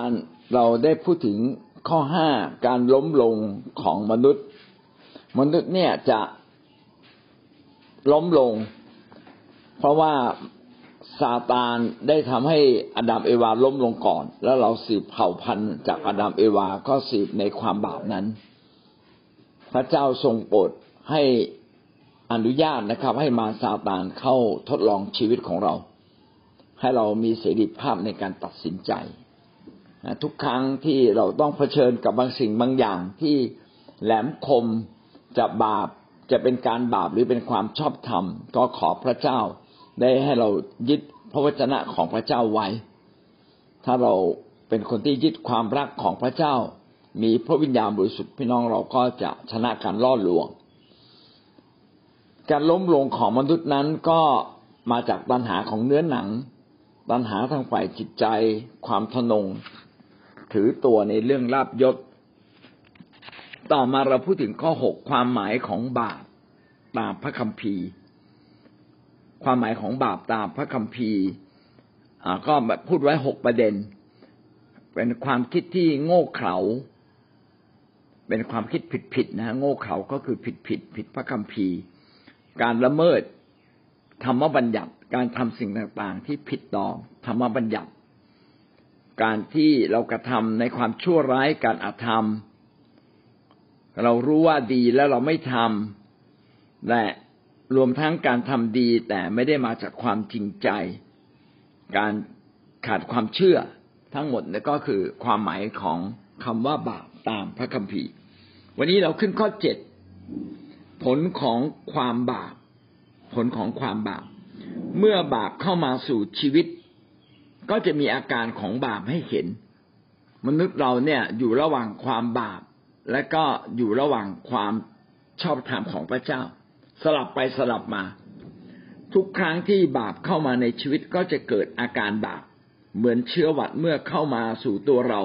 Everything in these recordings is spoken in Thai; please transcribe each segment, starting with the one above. ารเราได้พูดถึงข้อห้าการล้มลงของมนุษย์เนี่ยจะล้มลงเพราะว่าซาตานได้ทำให้อาดัมเอวาล้มลงก่อนแล้วเราสืบเผ่าพันธุ์จากอาดัมเอวาก็สืบในความบาปนั้นพระเจ้าทรงโปรดให้อนุญาตนะครับให้มารซาตานเข้าทดลองชีวิตของเราให้เรามีเสรีภาพในการตัดสินใจทุกครั้งที่เราต้องเผชิญกับบางสิ่งบางอย่างที่แหลมคมจะบาปจะเป็นการบาปหรือเป็นความชอบธรรมก็ขอพระเจ้าได้ให้เรายึดพระวจนะของพระเจ้าไว้ถ้าเราเป็นคนที่ยึดความรักของพระเจ้ามีพระวิญญาณบริสุทธิ์พี่น้องเราก็จะชนะการล่อลวงการล้มลงของมนุษย์นั้นก็มาจากตัณหาของเนื้อหนังตัณหาทางฝ่ายจิตใจความทนงถือตัวในเรื่องลาภยศต่อมาเราพูดถึงข้อ6ความหมายของบาปตามพระคัมภีร์ความหมายของบาปตามพระคัมภีร์ก็พูดไว้6ประเด็นเป็นความคิดที่โง่เขลาเป็นความคิดผิดๆนะโง่เขลาก็คือผิดพระคัมภีร์การละเมิดธรรมบัญญัติการทำสิ่งต่างๆที่ผิดต่อธรรมบัญญัติการที่เรากระทำในความชั่วร้ายการอธรรมเรารู้ว่าดีแล้วเราไม่ทำและรวมทั้งการทำดีแต่ไม่ได้มาจากความจริงใจการขาดความเชื่อทั้งหมดนี่ก็คือความหมายของคำว่าบาปตามพระคัมภีร์วันนี้เราขึ้นข้อ7ผลของความบาปเมื่อบาปเข้ามาสู่ชีวิตก็จะมีอาการของบาปให้เห็นมนุษย์เราเนี่ยอยู่ระหว่างความบาปและก็อยู่ระหว่างความชอบธรรมของพระเจ้าสลับไปสลับมาทุกครั้งที่บาปเข้ามาในชีวิตก็จะเกิดอาการบาปเหมือนเชื้อหวัดเมื่อเข้ามาสู่ตัวเรา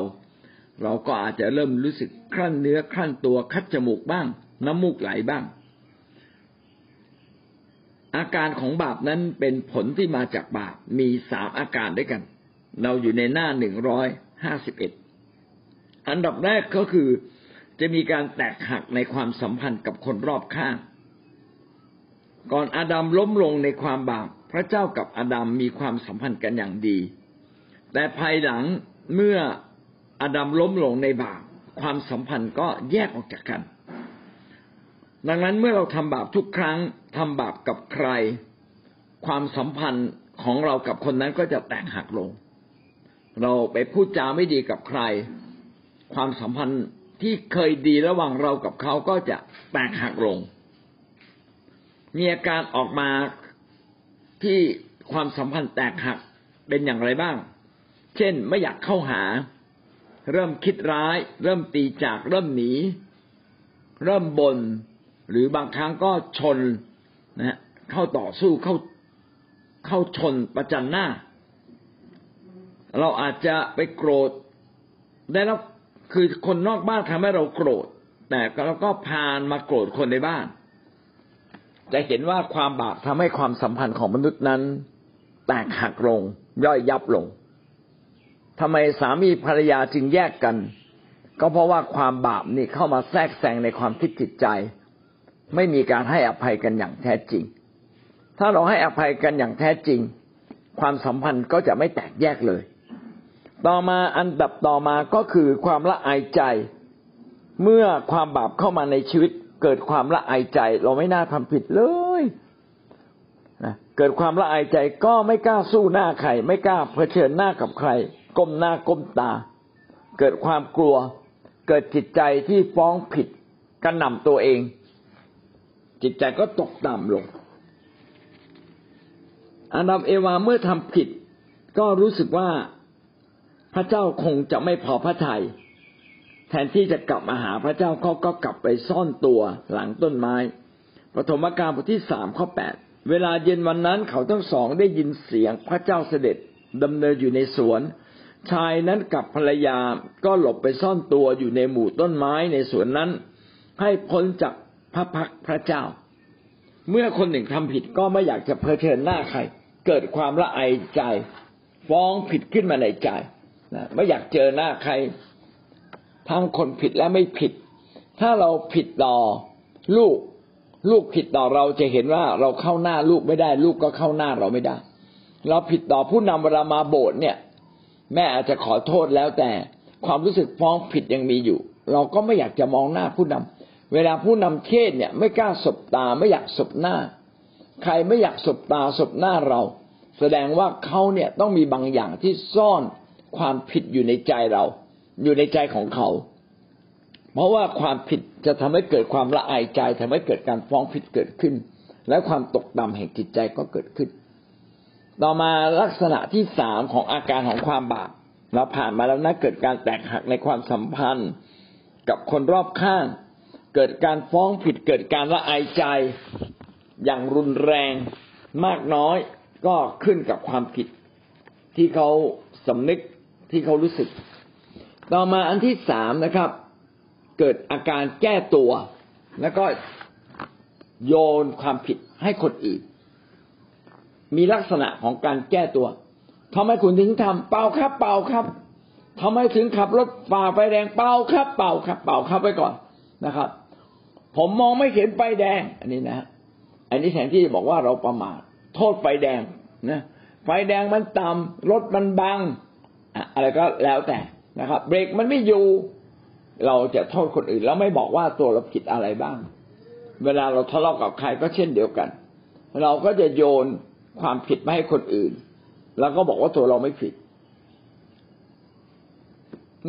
เราก็อาจจะเริ่มรู้สึกครั่นเนื้อครั่นตัวคัดจมูกบ้างน้ำมูกไหลบ้างอาการของบาปนั้นเป็นผลที่มาจากบาปมี3อาการด้วยกันเราอยู่ในหน้า151อันดับแรกก็คือจะมีการแตกหักในความสัมพันธ์กับคนรอบข้างก่อนอาดัมล้มลงในความบาปพระเจ้ากับอาดัมมีความสัมพันธ์กันอย่างดีแต่ภายหลังเมื่ออาดัมล้มลงในบาปความสัมพันธ์ก็แยกออกจากกันดังนั้นเมื่อเราทำบาปทุกครั้งทำบาปกับใครความสัมพันธ์ของเรากับคนนั้นก็จะแตกหักลงเราไปพูดจาไม่ดีกับใครความสัมพันธ์ที่เคยดีระหว่างเรากับเขาก็จะแตกหักลงมีอาการออกมาที่ความสัมพันธ์แตกหักเป็นอย่างไรบ้างเช่นไม่อยากเข้าหาเริ่มคิดร้ายเริ่มตีจากเริ่มหนีเริ่มบ่นหรือบางครั้งก็ชนนะเข้าต่อสู้เข้าชนประจันหน้าเราอาจจะไปโกรธได้แล้วคือคนนอกบ้านทำให้เราโกรธแต่เราก็พาลมาโกรธคนในบ้านจะเห็นว่าความบาปทำให้ความสัมพันธ์ของมนุษย์นั้นแตกหักลงย่อยยับลงทำไมสามีภรรยาจึงแยกกันก็เพราะว่าความบาปนี่เข้ามาแทรกแซงในความคิดจิตใจไม่มีการให้อภัยกันอย่างแท้จริงถ้าเราให้อภัยกันอย่างแท้จริงความสัมพันธ์ก็จะไม่แตกแยกเลยต่อมาอันดับต่อมาก็คือความละอายใจเมื่อความบาปเข้ามาในชีวิตเกิดความละอายใจเราไม่น่าทำผิดเลยนะเกิดความละอายใจก็ไม่กล้าสู้หน้าใครไม่กล้าเผชิญหน้ากับใครก้มหน้าก้มตาเกิดความกลัวเกิดจิตใจที่ฟ้องผิดกระหน่ำตัวเองจิตใจก็ตกต่ำลงอาดัมเอวาเมื่อทำผิดก็รู้สึกว่าพระเจ้าคงจะไม่พอพระทัยแทนที่จะกลับมาหาพระเจ้าเขาก็กลับไปซ่อนตัวหลังต้นไม้ปฐมกาลบทที่3ข้อ8เวลาเย็นวันนั้นเขาทั้งสองได้ยินเสียงพระเจ้าเสด็จดำเนินอยู่ในสวนชายนั้นกับภรรยาก็หลบไปซ่อนตัวอยู่ในหมู่ต้นไม้ในสวนนั้นให้พ้นจากพระพักพระเจ้าเมื่อคนหนึ่งทำผิดก็ไม่อยากจะเผชิญหน้าใครเกิดความละอายใจฟ้องผิดขึ้นมาในใจ นะไม่อยากเจอหน้าใครทั้งคนผิดและไม่ผิดถ้าเราผิดต่อลูกลูกผิดต่อเราจะเห็นว่าเราเข้าหน้าลูกไม่ได้ลูกก็เข้าหน้าเราไม่ได้เราผิดต่อผู้นำเวลามาโบสถ์เนี่ยแม่อาจจะขอโทษแล้วแต่ความรู้สึกฟ้องผิดยังมีอยู่เราก็ไม่อยากจะมองหน้าผู้นำเวลาผู้นำเทศน์เนี่ยไม่กล้าสบตาไม่อยากสบหน้าใครไม่อยากสบตาสบหน้าเราแสดงว่าเขาเนี่ยต้องมีบางอย่างที่ซ่อนความผิดอยู่ในใจเราอยู่ในใจของเขาเพราะว่าความผิดจะทำให้เกิดความละอายใจทำให้เกิดการฟ้องผิดเกิดขึ้นและความตกต่ำแห่งจิตใจก็เกิดขึ้นต่อมาลักษณะที่สามของอาการของความบาปเราผ่านมาแล้วนะเกิดการแตกหักในความสัมพันธ์กับคนรอบข้างเกิดการฟ้องผิดเกิดการละอายใจอย่างรุนแรงมากน้อยก็ขึ้นกับความผิดที่เขาสำนึกที่เขารู้สึกต่อมาอันที่สามนะครับเกิดอาการแก้ตัวแล้วก็โยนความผิดให้คนอื่นมีลักษณะของการแก้ตัวทำไมคุณถึงทำเปล่าครับเปล่าครับทำไมถึงขับรถฝ่าไฟแดงเปล่าครับเปล่าครับเปล่าครับไว้ก่อนนะครับผมมองไม่เห็นไฟแดงอันนี้นะอันนี้แทนที่จะบอกว่าเราประมาทโทษไฟแดงนะไฟแดงมันต่ำรถมันบังอะไรก็แล้วแต่นะครับเบรกมันไม่อยู่เราจะโทษคนอื่นแล้วไม่บอกว่าตัวเราผิดอะไรบ้างเวลาเราทะเลาะกับใครก็เช่นเดียวกันเราก็จะโยนความผิดมาให้คนอื่นแล้วก็บอกว่าตัวเราไม่ผิด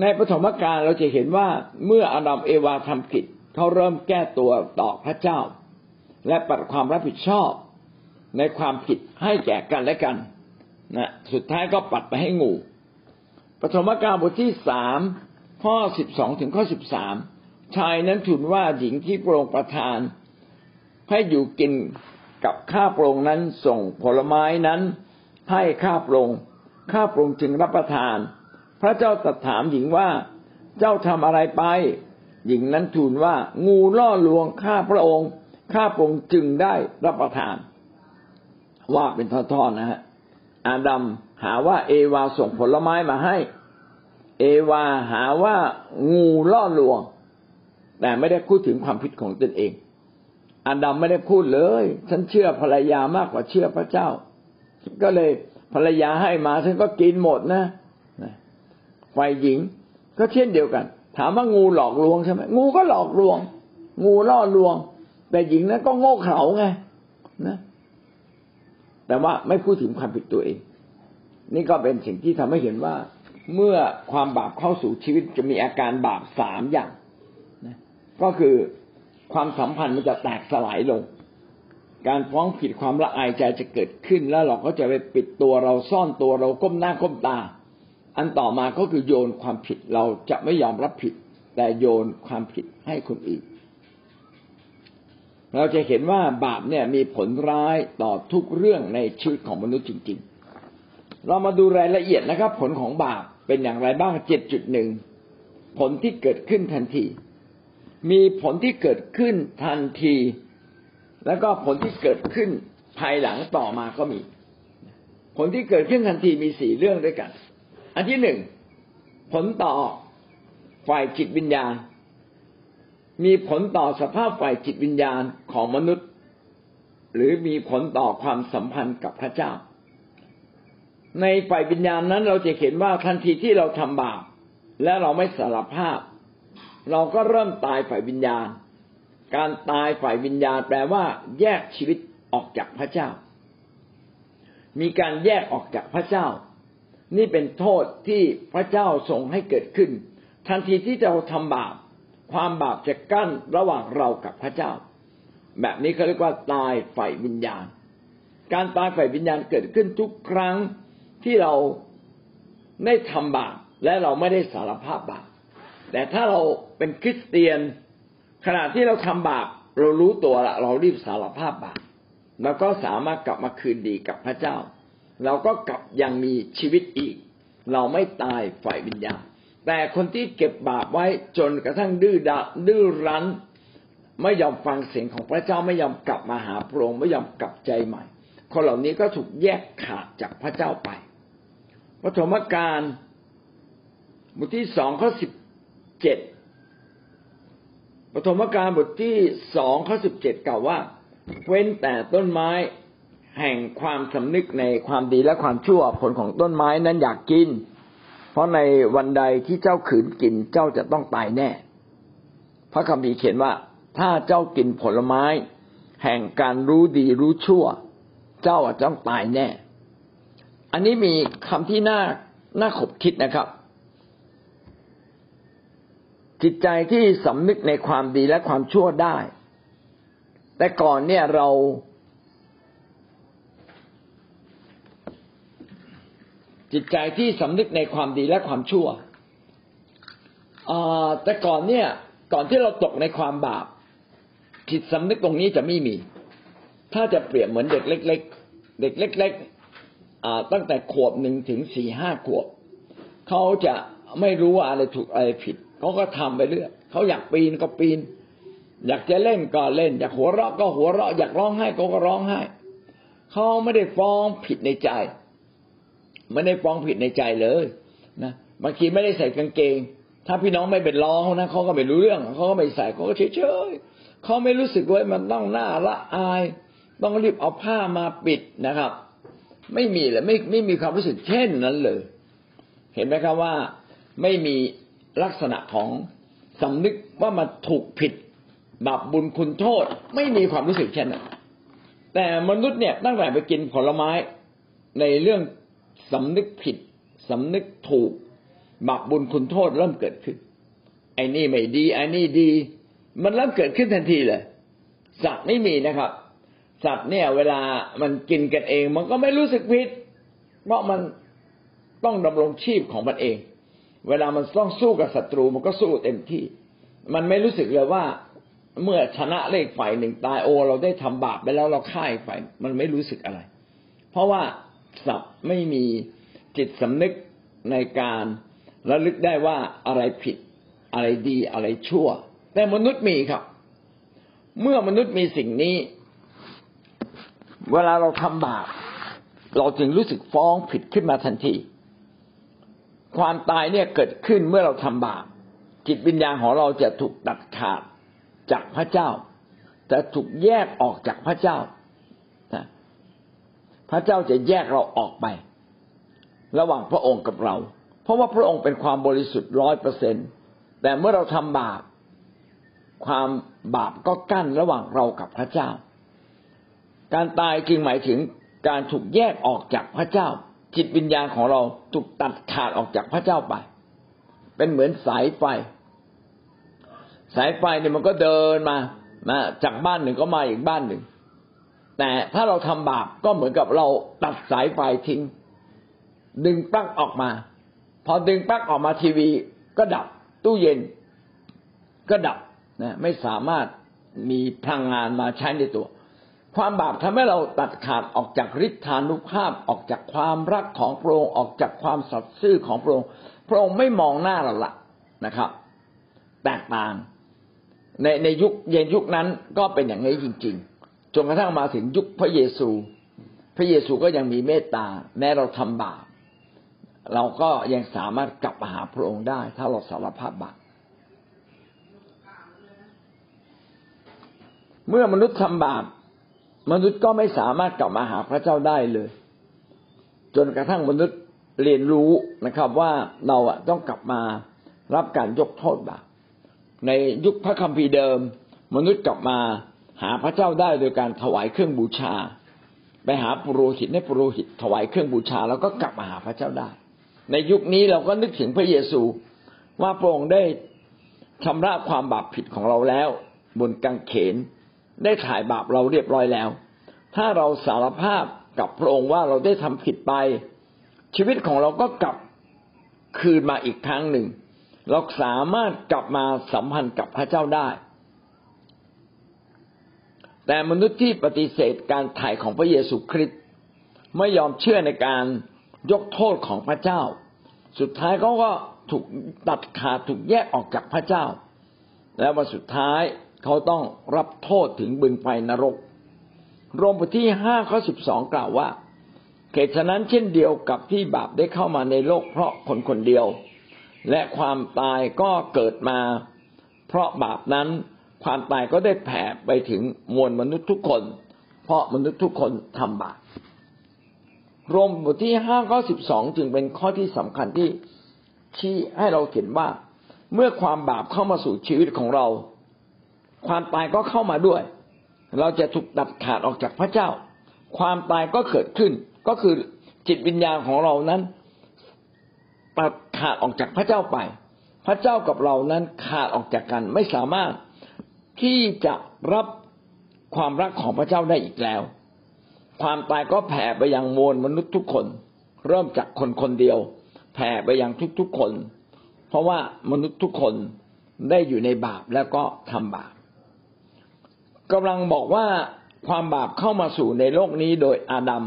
ในปฐมกาลเราจะเห็นว่าเมื่ออาดัมเอวาทำผิดเขาเริ่มแก้ตัวต่อพระเจ้าและปัดความรับผิดชอบในความผิดให้แก่กันและกันนะสุดท้ายก็ปัดไปให้งูปฐมกาลบทที่3ข้อ12ถึงข้อ13ชายนั้นทูลว่าหญิงที่พระองค์ประทานให้อยู่กินกับข้าพระองค์นั้นส่งผลไม้นั้นให้ข้าพระองค์จึงรับประทานพระเจ้าตรัสถามหญิงว่าเจ้าทำอะไรไปหญิงนั้นทูลว่างูล่อลวงข้าพระองค์จึงได้รับประทานว่าเป็นท่อนๆนะฮะอาดัมหาว่าเอวาส่งผลไม้มาให้เอวาหาว่างูล่อลวงแต่ไม่ได้พูดถึงความผิดของตนเองอาดัมไม่ได้พูดเลยฉันเชื่อภรรยามากกว่าเชื่อพระเจ้าก็เลยภรรยาให้มาฉันก็กินหมดนะฝ่ายหญิงก็เช่นเดียวกันถามว่างูหลอกลวงใช่ไหมงูก็หลอกลวงงูล่อลวงแต่หญิงนั้นก็โง่เขลาไงนะแต่ว่าไม่พูดถึงความผิดตัวเองนี่ก็เป็นสิ่งที่ทำให้เห็นว่าเมื่อความบาปเข้าสู่ชีวิตจะมีอาการบาปสามอย่างนะก็คือความสัมพันธ์มันจะแตกสลายลงการฟ้องผิดความละอายใจจะเกิดขึ้นแล้วเราก็จะไปปิดตัวเราซ่อนตัวเราก้มหน้าก้มตาอันต่อมาก็คือโยนความผิดเราจะไม่ยอมรับผิดแต่โยนความผิดให้คนอื่นเราจะเห็นว่าบาปเนี่ยมีผลร้ายต่อทุกเรื่องในชีวิตของมนุษย์จริงๆเรามาดูรายละเอียดนะครับผลของบาปเป็นอย่างไรบ้าง 7.1 ผลที่เกิดขึ้นทันทีมีผลที่เกิดขึ้นทันทีแล้วก็ผลที่เกิดขึ้นภายหลังต่อมาก็มีผลที่เกิดขึ้นทันทีมี4เรื่องด้วยกันอันที่หนึ่งผลต่อฝ่ายจิตวิญญาณมีผลต่อสภาพฝ่ายจิตวิญญาณของมนุษย์หรือมีผลต่อความสัมพันธ์กับพระเจ้าในฝ่ายวิญญาณนั้นเราจะเห็นว่าทันทีที่เราทำบาปและเราไม่สารภาพเราก็เริ่มตายฝ่ายวิญญาณการตายฝ่ายวิญญาณแปลว่าแยกชีวิตออกจากพระเจ้ามีการแยกออกจากพระเจ้านี่เป็นโทษที่พระเจ้าทรงให้เกิดขึ้นทันทีที่เราทำบาปความบาปจะกั้นระหว่างเรากับพระเจ้าแบบนี้เขาเรียกว่าตายฝ่ายวิญญาณการตายฝ่ายวิญญาณเกิดขึ้นทุกครั้งที่เราได้ทำบาปและเราไม่ได้สารภาพบาปแต่ถ้าเราเป็นคริสเตียนขณะที่เราทำบาปเรารู้ตัวละเรารีบสารภาพบาปแล้วก็สามารถกลับมาคืนดีกับพระเจ้าเราก็กลับยังมีชีวิตอีกเราไม่ตายฝ่ายวิญญาณแต่คนที่เก็บบาปไว้จนกระทั่งดื้อรั้นไม่ยอมฟังเสียงของพระเจ้าไม่ยอมกลับมาหาพระองค์ไม่ยอมกลับใจใหม่คนเหล่านี้ก็ถูกแยกขาดจากพระเจ้าไปปฐมกาล บทที่2ข้อ17ปฐมกาลบทที่2ข้อ17กล่าวว่าเว้นแต่ต้นไม้แห่งความสำนึกในความดีและความชั่วผลของต้นไม้นั้นอยากกินเพราะในวันใดที่เจ้าขืนกินเจ้าจะต้องตายแน่พระคัมภีร์เขียนว่าถ้าเจ้ากินผลไม้แห่งการรู้ดีรู้ชั่วเจ้าจะต้องตายแน่อันนี้มีคำที่น่าขบคิดนะครับจิตใจที่สำนึกในความดีและความชั่วได้แต่ก่อนเนี่ยจิตใจที่สำนึกในความดีและความชั่วแต่ก่อนเนี่ยก่อนที่เราตกในความบาปจิตสำนึกตรงนี้จะไม่มีถ้าจะเปรียบเหมือนเด็กเล็กๆเด็กเล็กๆตั้งแต่ขวบหนึ่งถึง 4-5 ขวบเขาจะไม่รู้ว่าอะไรถูกอะไรผิดเขาก็ทำไปเรื่อยเขาอยากปีนก็ปีนอยากจะเล่นก็เล่นอยากหัวเราะก็หัวเราะอยากร้องไห้ก็ร้องไห้เขาไม่ได้ฟ้องผิดในใจไม่ได้ฟ้องผิดในใจเลยนะบางทีไม่ได้ใส่กางเกงถ้าพี่น้องไม่เป็นร้องนะเขาก็ไม่รู้เรื่องเขาก็ไม่ใส่เขาก็เฉยๆเขาไม่รู้สึกว่ามันต้องน่าละอายต้องรีบเอาผ้ามาปิดนะครับไม่มีเลยไม่มีความรู้สึกเช่นนั้นเลยเห็นไหมครับว่าไม่มีลักษณะของสำนึกว่ามันถูกผิดบาปบุญคุณโทษไม่มีความรู้สึกเช่นนั้นแต่มนุษย์เนี่ยตั้งแต่ไปกินผลไม้ในเรื่องสำนึกผิดสำนึกถูกบาปบุญคุณโทษเริ่มเกิดขึ้นไอ้นี่ไม่ดีไอ้นี่ดีมันเริ่มเกิดขึ้นทันทีเลยสัตว์ไม่มีนะครับสัตว์เนี่ยเวลามันกินกันเองมันก็ไม่รู้สึกผิดเพราะมันต้องดำรงชีพของมันเองเวลามันต้องสู้กับศัตรูมันก็สู้เต็มที่มันไม่รู้สึกเลยว่าเมื่อชนะเลขฝ่ายหนึ่งตายโอเราได้ทำบาปไปแล้วเราฆ่าอีกฝ่ายมันไม่รู้สึกอะไรเพราะว่าสัตว์ไม่มีจิตสำนึกในการระลึกได้ว่าอะไรผิดอะไรดีอะไรชั่วแต่มนุษย์มีครับเมื่อมนุษย์มีสิ่งนี้เวลาเราทำบาปเราจึงรู้สึกฟ้องผิดขึ้นมาทันทีความตายเนี่ยเกิดขึ้นเมื่อเราทำบาปจิตวิญญาณของเราจะถูกตัดขาดจากพระเจ้าจะถูกแยกออกจากพระเจ้าพระเจ้าจะแยกเราออกไประหว่างพระองค์กับเราเพราะว่าพระองค์เป็นความบริสุทธิ์ 100% แต่เมื่อเราทำบาปความบาปก็กั้นระหว่างเรากับพระเจ้าการตายจึงหมายถึงการถูกแยกออกจากพระเจ้าจิตวิญญาณของเราถูกตัดขาดออกจากพระเจ้าไปเป็นเหมือนสายไฟเนี่ยมันก็เดินมาจากบ้านหนึ่งก็มาอีกบ้านหนึ่งแต่ถ้าเราทำบาปก็เหมือนกับเราตัดสายไฟทิ้งดึงปลั๊กออกมาพอดึงปลั๊กออกมาทีวีก็ดับตู้เย็นก็ดับนะไม่สามารถมีพลังงานมาใช้ในตัวความบาปทำให้เราตัดขาดออกจากฤทธานุภาพออกจากความรักของพระองค์ออกจากความสัตย์ซื่อของพระองค์ไม่มองหน้าเราละนะครับแตกต่างในยุคนั้นก็เป็นอย่างนี้จริงๆจนกระทั่งมาถึงยุคพระเยซูก็ยังมีเมตตาแม้เราทำบาปเราก็ยังสามารถกลับมาหาพระองค์ได้ถ้าเราสารภาพบาปเมื่อมนุษย์ทำบาปมนุษย์ก็ไม่สามารถกลับมาหาพระเจ้าได้เลยจนกระทั่งมนุษย์เรียนรู้นะครับว่าเราต้องกลับมารับการยกโทษบาปในยุคพระคัมภีร์เดิมมนุษย์กลับมาหาพระเจ้าได้โดยการถวายเครื่องบูชาไปหาปุโรหิตให้ปุโรหิตถวายเครื่องบูชาแล้วก็กลับมาหาพระเจ้าได้ในยุคนี้เราก็นึกถึงพระเยซูว่าพระองค์ได้ชำระความบาปผิดของเราแล้วบนกางเขนได้ถ่ายบาปเราเรียบร้อยแล้วถ้าเราสารภาพกับพระองค์ว่าเราได้ทำผิดไปชีวิตของเราก็กลับคืนมาอีกครั้งหนึ่งเราสามารถกลับมาสัมพันธ์กับพระเจ้าได้แต่มนุษย์ที่ปฏิเสธการไถ่ของพระเยซูคริสต์ไม่ยอมเชื่อในการยกโทษของพระเจ้าสุดท้ายเขาก็ถูกตัดขาดถูกแยกออกจากพระเจ้าแล้ววันสุดท้ายเขาต้องรับโทษถึงบึงไฟนรกโรมบทที่5ข้อ12กล่าวว่าเหตุฉะนั้นเช่นเดียวกับที่บาปได้เข้ามาในโลกเพราะคนคนเดียว และความตายก็เกิดมาเพราะบาปนั้นความตายก็ได้แผ่ไปถึงมวลมนุษย์ทุกคนเพราะมนุษย์ทุกคนทำบาปโรมบทที่5ข้อ12จึงเป็นข้อที่สำคัญที่ชี้ให้เราเห็นว่าเมื่อความบาปเข้ามาสู่ชีวิตของเราความตายก็เข้ามาด้วยเราจะถูกตัดขาดออกจากพระเจ้าความตายก็เกิดขึ้นก็คือจิตวิญญาณของเรานั้นตัดขาดออกจากพระเจ้าไปพระเจ้ากับเรานั้นขาดออกจากกันไม่สามารถที่จะรับความรักของพระเจ้าได้อีกแล้วความตายก็แผ่ไปยังมวลมนุษย์ทุกคนเริ่มจากคนคนเดียวแผ่ไปยังทุกคนเพราะว่ามนุษย์ทุกคนได้อยู่ในบาปแล้วก็ทำบาปกำลังบอกว่าความบาปเข้ามาสู่ในโลกนี้โดยอาดั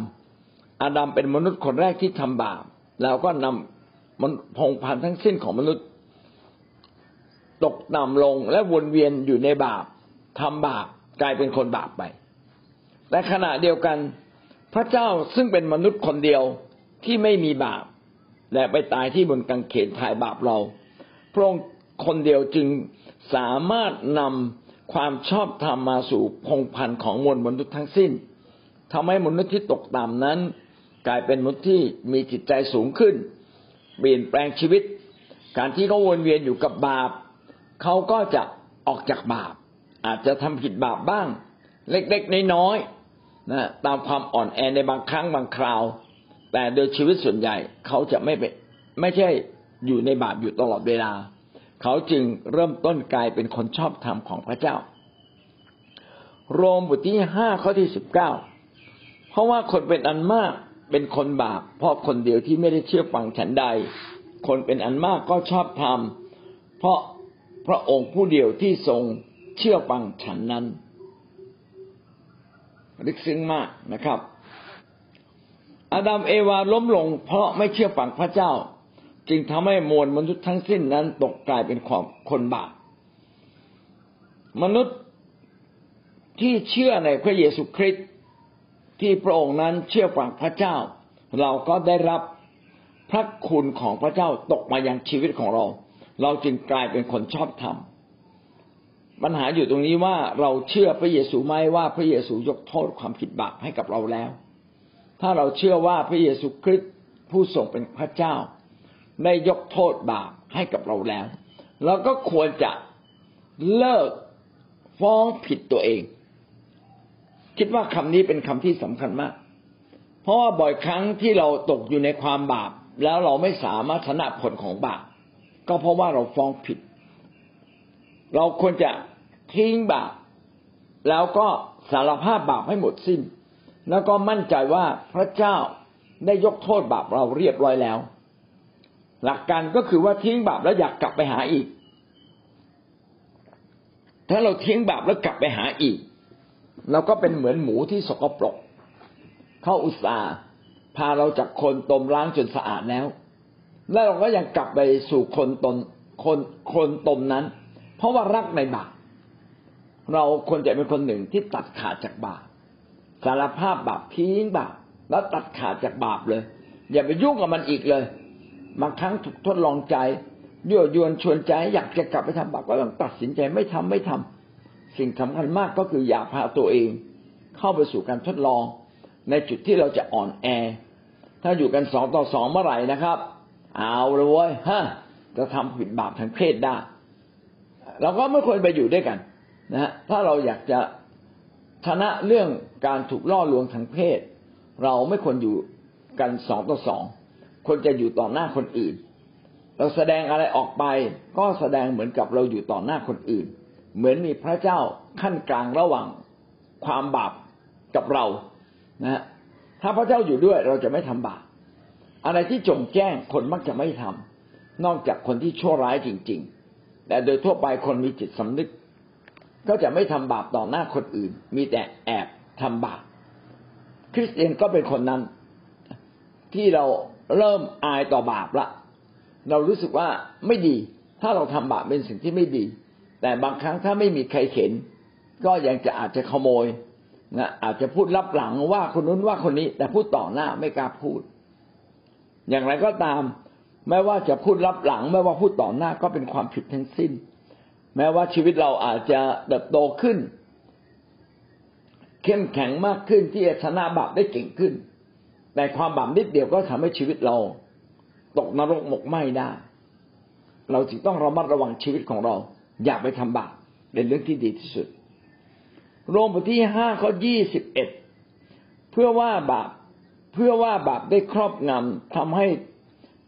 มเป็นมนุษย์คนแรกที่ทำบาปแล้วก็นำมันพงพันทั้งสิ้นของมนุษย์ตกต่ำลงและวนเวียนอยู่ในบาปทำบาปกลายเป็นคนบาปไปแต่ขณะเดียวกันพระเจ้าซึ่งเป็นมนุษย์คนเดียวที่ไม่มีบาปและไปตายที่บนกางเขนไถ่บาปเราพระองค์คนเดียวจึงสามารถนำความชอบธรรมมาสู่พงพันของมวลมนุษย์ทั้งสิ้นทำให้มนุษย์ที่ตกต่ำนั้นกลายเป็นมนุษย์ที่มีจิตใจสูงขึ้นเปลี่ยนแปลงชีวิตการที่เขาวนเวียนอยู่กับบาปเขาก็จะออกจากบาปอาจจะทำผิดบาปบ้างเล็กๆน้อยๆนะตามความอ่อนแอในบางครั้งบางคราวแต่โดยชีวิตส่วนใหญ่เขาจะไม่ใช่อยู่ในบาปอยู่ตลอดเวลาเขาจึงเริ่มต้นกลายเป็นคนชอบธรรมของพระเจ้าโรมบทที่5ข้อที่19เพราะว่าคนเป็นอันมากเป็นคนบาปเพราะคนเดียวที่ไม่ได้เชื่อฟังฉันใดคนเป็นอันมากก็ชอบธรรมเพราะพระองค์ผู้เดียวที่ทรงเชื่อฟังฉันนั้นลึกซึ้งมากนะครับอาดัมเอวาล้มลงเพราะไม่เชื่อฟังพระเจ้าจึงทำให้มวลมนุษย์ทั้งสิ้นนั้นตกกลายเป็นคนบาปมนุษย์ที่เชื่อในพระเยซูคริสต์ที่พระองค์นั้นเชื่อฟังพระเจ้าเราก็ได้รับพระคุณของพระเจ้าตกมายังชีวิตของเราเราจึงกลายเป็นคนชอบธรรมปัญหาอยู่ตรงนี้ว่าเราเชื่อพระเยซูไหมว่าพระเยซูยกโทษความผิดบาปให้กับเราแล้วถ้าเราเชื่อว่าพระเยซูคริสต์ผู้ทรงเป็นพระเจ้าได้ยกโทษบาปให้กับเราแล้วเราก็ควรจะเลิกฟ้องผิดตัวเองคิดว่าคำนี้เป็นคำที่สำคัญมากเพราะว่าบ่อยครั้งที่เราตกอยู่ในความบาปแล้วเราไม่สามารถชนะผลของบาปก็เพราะว่าเราฟ้องผิดเราควรจะทิ้งบาปแล้วก็สารภาพบาปให้หมดสิ้นแล้วก็มั่นใจว่าพระเจ้าได้ยกโทษบาปเราเรียบร้อยแล้วหลักการก็คือว่าทิ้งบาปแล้วอยากกลับไปหาอีกถ้าเราทิ้งบาปแล้วกลับไปหาอีกเราก็เป็นเหมือนหมูที่สกปรกเขาอุตส่าห์พาเราจากคนตมล้างจนสะอาดแล้วแล้วเราก็ยังกลับไปสู่คนตมนั้นเพราะว่ารักในบาปเราควรจะเป็นคนหนึ่งที่ตัดขาดจากบาปสารภาพบาปทิ้งบาปแล้วตัดขาดจากบาปเลยอย่าไปยุ่งกับมันอีกเลยบางครั้งถูกทดลองใจยั่วยวนชวนใจอยากจะกลับไปทำบาปก็ต้องตัดสินใจไม่ทำสิ่งสำคัญมากก็คืออย่าพาตัวเองเข้าไปสู่การทดลองในจุดที่เราจะอ่อนแอถ้าอยู่กัน2 ต่อ 2เมื่อไหร่นะครับเอาละเว้ยจะทำผิดบาปทางเพศได้เราก็ไม่ควรไปอยู่ด้วยกันนะฮะถ้าเราอยากจะชนะเรื่องการถูกล่อลวงทางเพศเราไม่ควรอยู่กัน2 ต่อ 2ควรจะอยู่ต่อหน้าคนอื่นเราแสดงอะไรออกไปก็แสดงเหมือนกับเราอยู่ต่อหน้าคนอื่นเหมือนมีพระเจ้าขั้นกลางระหว่างความบาปกับเรานะฮะถ้าพระเจ้าอยู่ด้วยเราจะไม่ทำบาปอะไรที่จงแจ้งคนมักจะไม่ทำนอกจากคนที่ชั่วร้ายจริงๆแต่โดยทั่วไปคนมีจิตสำนึกก็จะไม่ทำบาปต่อหน้าคนอื่นมีแต่แอบทำบาปคริสเตียนก็เป็นคนนั้นที่เราเริ่มอายต่อบาปละเรารู้สึกว่าไม่ดีถ้าเราทำบาปเป็นสิ่งที่ไม่ดีแต่บางครั้งถ้าไม่มีใครเห็นก็ยังจะอาจจะขโมยนะอาจจะพูดลับหลังว่าคนนู้นว่าคนนี้แต่พูดต่อหน้าไม่กล้าพูดอย่างไรก็ตาม ไม่ว่าจะพูดลับหลังไม่ว่าพูดต่อหน้าก็เป็นความผิดทั้งสิ้นแม้ว่าชีวิตเราอาจจะเติบโตขึ้นเข้มแข็งมากขึ้นที่จะชนะบาปได้เก่งขึ้นแต่ความบาปนิดเดียวก็ทำให้ชีวิตเราตกนรกหมกไหม้ได้เราจึงต้องระมัดระวังชีวิตของเราอย่าไปทำบาปเป็นเรื่องที่ดีที่สุดโรมบทที่5ข้อ21เพื่อว่าบาปได้ครอบงำทำให้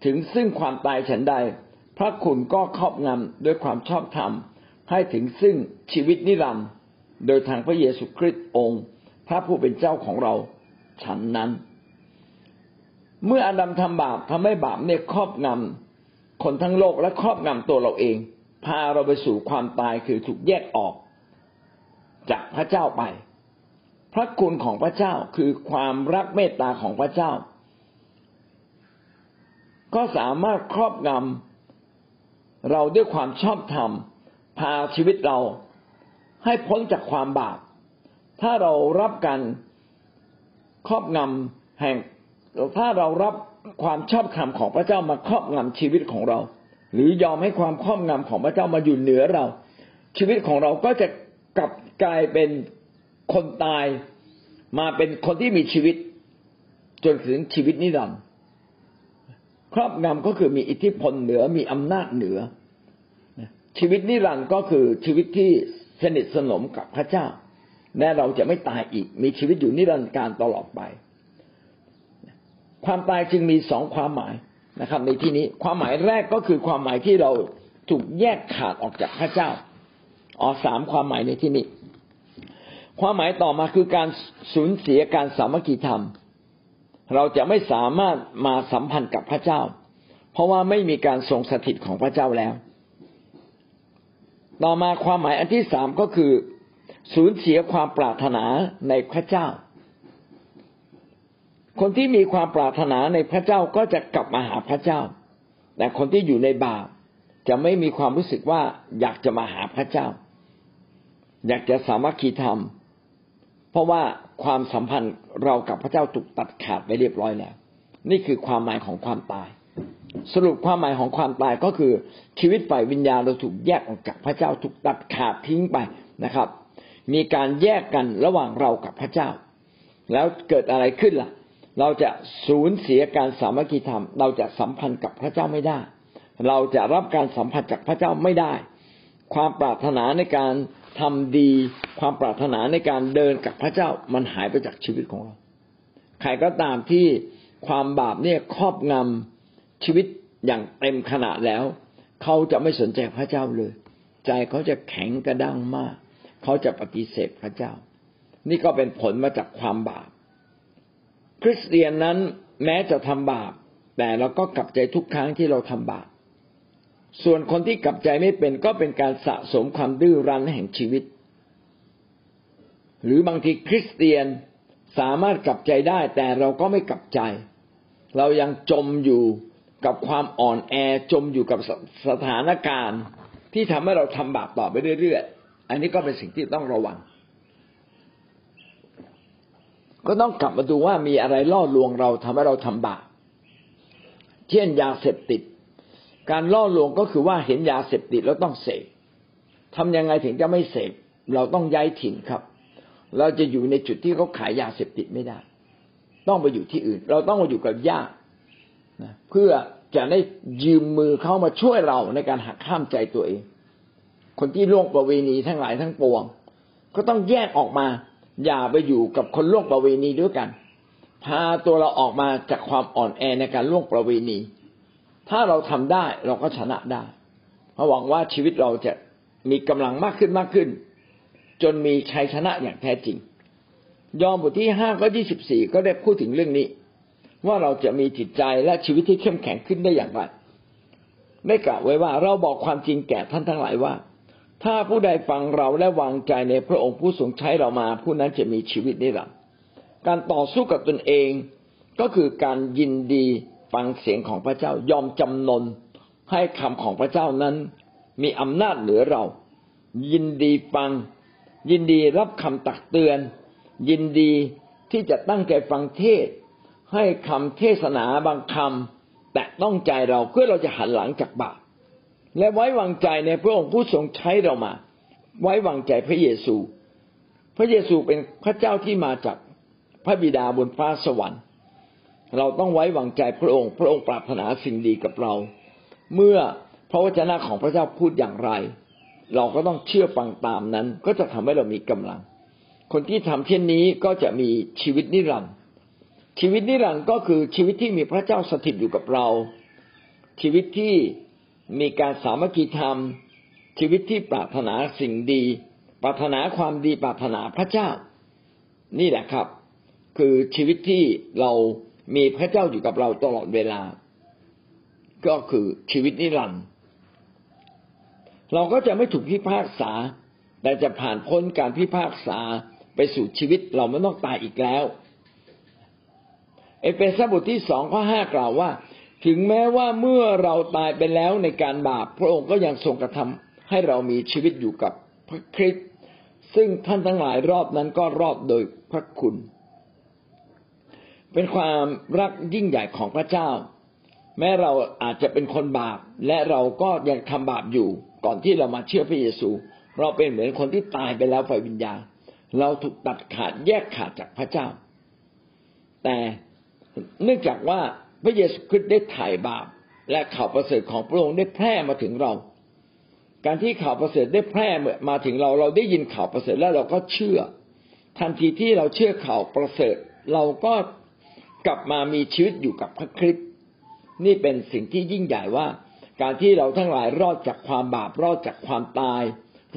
ถึงซึ่งความตายฉันใดพระคุณก็ครอบงำด้วยความชอบธรรมให้ถึงซึ่งชีวิตนิรันดร์โดยทางพระเยซูคริสต์องค์พระผู้เป็นเจ้าของเราฉันนั้นเมื่ออาดัมทำบาปทำให้บาปเนี่ยครอบงำคนทั้งโลกและครอบงำตัวเราเองพาเราไปสู่ความตายคือถูกแยกออกจากพระเจ้าไปพระคุณของพระเจ้าคือความรักเมตตาของพระเจ้าก็สามารถครอบงำเราด้วยความชอบธรรมพาชีวิตเราให้พ้นจากความบาปถ้าเรารับการครอบงำแห่งถ้าเรารับความชอบธรรมของพระเจ้ามาครอบงำชีวิตของเราหรือยอมให้ความครอบงำของพระเจ้ามาอยู่เหนือเราชีวิตของเราก็จะกลับกลายเป็นคนตายมาเป็นคนที่มีชีวิตจนถึงชีวิตนิรันดร์ครอบงำก็คือมีอิทธิพลเหนือมีอำนาจเหนือชีวิตนิรันดร์ก็คือชีวิตที่สนิทสนมกับพระเจ้าและเราจะไม่ตายอีกมีชีวิตอยู่นิรันดร์กาลตลอดไปความตายจึงมีสองความหมายนะครับในที่นี้ความหมายแรกก็คือความหมายที่เราถูกแยกขาดออกจากพระเจ้าสามความหมายในที่นี้ความหมายต่อมาคือการสูญเสียการสามัคคีธรรมเราจะไม่สามารถมาสัมพันธ์กับพระเจ้าเพราะว่าไม่มีการทรงสถิตของพระเจ้าแล้วต่อมาความหมายอันที่สามก็คือสูญเสียความปรารถนาในพระเจ้าคนที่มีความปรารถนาในพระเจ้าก็จะกลับมาหาพระเจ้าแต่คนที่อยู่ในบาปจะไม่มีความรู้สึกว่าอยากจะมาหาพระเจ้าอยากจะสามัคคีธรรมเพราะว่าความสัมพันธ์เรากับพระเจ้าถูกตัดขาดไปเรียบร้อยแล้วนี่คือความหมายของความตายสรุปความหมายของความตายก็คือชีวิตฝ่ายวิญญาณเราถูกแยกออกจากพระเจ้าถูกตัดขาดทิ้งไปนะครับมีการแยกกันระหว่างเรากับพระเจ้าแล้วเกิดอะไรขึ้นล่ะเราจะสูญเสียการสามัคคีธรรมเราจะสัมพันธ์กับพระเจ้าไม่ได้เราจะรับการสัมพันธ์จากพระเจ้าไม่ได้ความปรารถนาในการทำดีความปรารถนาในการเดินกับพระเจ้ามันหายไปจากชีวิตของเราใครก็ตามที่ความบาปเนี่ยครอบงำชีวิตอย่างเต็มขนาดแล้วเขาจะไม่สนใจพระเจ้าเลยใจเขาจะแข็งกระด้างมากเขาจะปฏิเสธพระเจ้านี่ก็เป็นผลมาจากความบาปคริสเตียนนั้นแม้จะทำบาปแต่เราก็กลับใจทุกครั้งที่เราทำบาปส่วนคนที่กลับใจไม่เป็นก็เป็นการสะสมความดื้อรั้นแห่งชีวิตหรือบางทีคริสเตียนสามารถกลับใจได้แต่เราก็ไม่กลับใจเรายังจมอยู่กับความอ่อนแอจมอยู่กับสถานการณ์ที่ทำให้เราทำบาปต่อไปเรื่อยๆอันนี้ก็เป็นสิ่งที่ต้องระวังก็ต้องกลับมาดูว่ามีอะไรล่อลวงเราทำให้เราทำบาปเช่นยาเสพติดการล่อลวงก็คือว่าเห็นยาเสพติดแล้วต้องเสพทำยังไงถึงจะไม่เสพเราต้องย้ายถิ่นครับเราจะอยู่ในจุดที่เขาขายยาเสพติดไม่ได้ต้องไปอยู่ที่อื่นเราต้องมาอยู่กับญาติเพื่อจะได้ยืมมือเขามาช่วยเราในการหักห้ามใจตัวเองคนที่ล่วงประเวณีทั้งหลายทั้งปวงก็ต้องแยกออกมาอย่าไปอยู่กับคนล่วงประเวณีด้วยกันพาตัวเราออกมาจากความอ่อนแอในการล่วงประเวณีถ้าเราทำได้เราก็ชนะได้หวังว่าชีวิตเราจะมีกำลังมากขึ้นมากขึ้นจนมีชัยชนะอย่างแท้จริงยอห์นบทที่5ข้อ24ก็ได้พูดถึงเรื่องนี้ว่าเราจะมีจิตใจและชีวิตที่เข้มแข็งขึ้นได้อย่างไรได้กล่าวไว้ว่าเราบอกความจริงแก่ท่านทั้งหลายว่าถ้าผู้ใดฟังเราและวางใจในพระองค์ผู้ทรงใช้เรามาผู้นั้นจะมีชีวิตนิรันดร์การต่อสู้กับตนเองก็คือการยินดีฟังเสียงของพระเจ้ายอมจำนนให้คำของพระเจ้านั้นมีอำนาจเหนือเรายินดีฟังยินดีรับคำตักเตือนยินดีที่จะตั้งใจฟังเทศให้คำเทศนาบางค แตะต้องใจเราเพื่อเราจะหันหลังจากบาปและไว้วางใจในพระองค์ผู้ทรงใช้เรามาไว้วางใจพระเยซูพระเยซูเป็นพระเจ้าที่มาจากพระบิดาบนฟ้าสวรรค์เราต้องไว้วางใจพระองค์พระองค์ปรารถนาสิ่งดีกับเราเมื่อพระวจนะของพระเจ้าพูดอย่างไรเราก็ต้องเชื่อฟังตามนั้นก็จะทำให้เรามีกำลังคนที่ทำเช่นนี้ก็จะมีชีวิตนิรันดร์ชีวิตนิรันดร์ก็คือชีวิตที่มีพระเจ้าสถิตอยู่กับเราชีวิตที่มีการสามัคคีธรรมชีวิตที่ปรารถนาสิ่งดีปรารถนาความดีปรารถนาพระเจ้านี่แหละครับคือชีวิตที่เรามีพระเจ้าอยู่กับเราตลอดเวลาก็คือชีวิตนิรันดร์เราก็จะไม่ถูกพิพากษาแต่จะผ่านพ้นการพิพากษาไปสู่ชีวิตเราไม่ต้องตายอีกแล้วเอเฟซัสบทที่2ข้อ5กล่าวว่าถึงแม้ว่าเมื่อเราตายไปแล้วในการบาปพระองค์ก็ยังทรงกระทำให้เรามีชีวิตอยู่กับพระคริสต์ซึ่งท่านทั้งหลายรอบนั้นก็รอบโดยพระคุณเป็นความรักยิ่งใหญ่ของพระเจ้าแม้เราอาจจะเป็นคนบาปและเราก็ยังทำบาปอยู่ก่อนที่เรามาเชื่อพระเยซูเราเป็นเหมือนคนที่ตายไปแล้วฝ่ายวิญญาณเราถูกตัดขาดแยกขาดจากพระเจ้าแต่เนื่องจากว่าพระเยซูคริสต์ได้ไถ่บาปและข่าวประเสริฐของพระองค์ได้แพร่มาถึงเราการที่ข่าวประเสริฐได้แพร่มาถึงเราเราได้ยินข่าวประเสริฐแล้วเราก็เชื่อทันทีที่เราเชื่อข่าวประเสริฐเราก็กลับมามีชีวิตอยู่กับพระคริสต์นี่เป็นสิ่งที่ยิ่งใหญ่ว่าการที่เราทั้งหลายรอดจากความบาปรอดจากความตาย